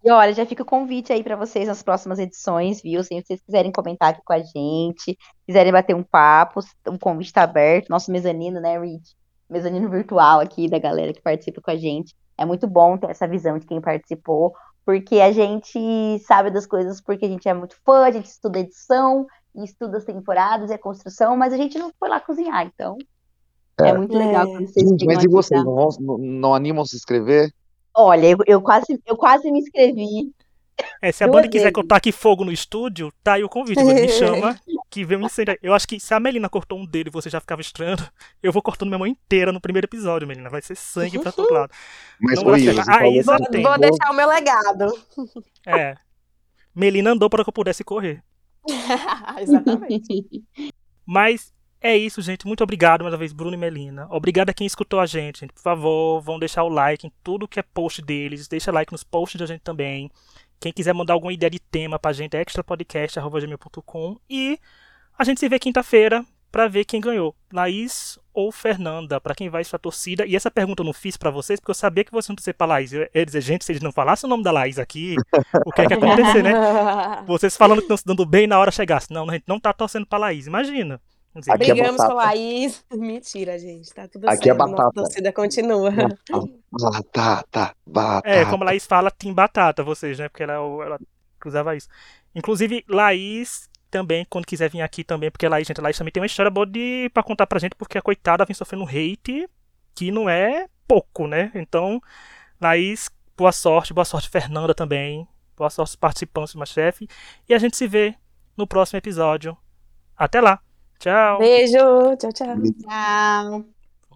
E olha, já fica o convite aí pra vocês nas próximas edições, viu? Se vocês quiserem comentar aqui com a gente, quiserem bater um papo, o convite tá aberto. Nosso mezanino, né, Rich? Mezanino virtual aqui da galera que participa com a gente. É muito bom ter essa visão de quem participou, porque a gente sabe das coisas porque a gente é muito fã, a gente estuda edição, estuda as temporadas e a construção, mas a gente não foi lá cozinhar, então é muito legal que vocês tenham. Mas e vocês, não animam a se inscrever? Olha, eu quase me inscrevi. Se a banda quiser que eu taque fogo no estúdio, tá aí o convite, me chama que vem um incêndio. Eu acho que se a Melina cortou um dedo e você já ficava estranho, eu vou cortando minha mão inteira no primeiro episódio, Melina, vai ser sangue pra todo lado. Mas não, vou deixar o meu legado. Melina andou para que eu pudesse correr. Exatamente. Mas é isso, gente. Muito obrigado mais uma vez, Bruno e Melina. Obrigado a quem escutou a gente. Por favor, vão deixar o like em tudo que é post deles. Deixa like nos posts da gente também. Quem quiser mandar alguma ideia de tema pra gente é extrapodcast@gmail.com. E a gente se vê quinta-feira pra ver quem ganhou, Laís ou Fernanda, pra quem vai sua torcida. E essa pergunta eu não fiz pra vocês, porque eu sabia que vocês não torcer pra Laís. Eu ia dizer, gente, se eles não falassem o nome da Laís aqui, o que é que ia acontecer, né? Vocês falando que estão se dando bem na hora chegasse. Não, a gente não tá torcendo pra Laís, imagina. Brigamos com a Laís. Mentira, gente, tá tudo certo. Aqui é batata. A torcida continua. Batata, batata. É, como a Laís fala, tem batata, vocês, né? Porque ela cruzava isso. Inclusive, Laís também, quando quiser vir aqui também, porque Laís, gente, Laís também tem uma história boa pra contar pra gente, porque a coitada vem sofrendo hate, que não é pouco, né? Então, Laís, boa sorte, Fernanda também, boa sorte aos participantes do MasterChef, e a gente se vê no próximo episódio. Até lá! Tchau! Beijo! Tchau, tchau! Tchau!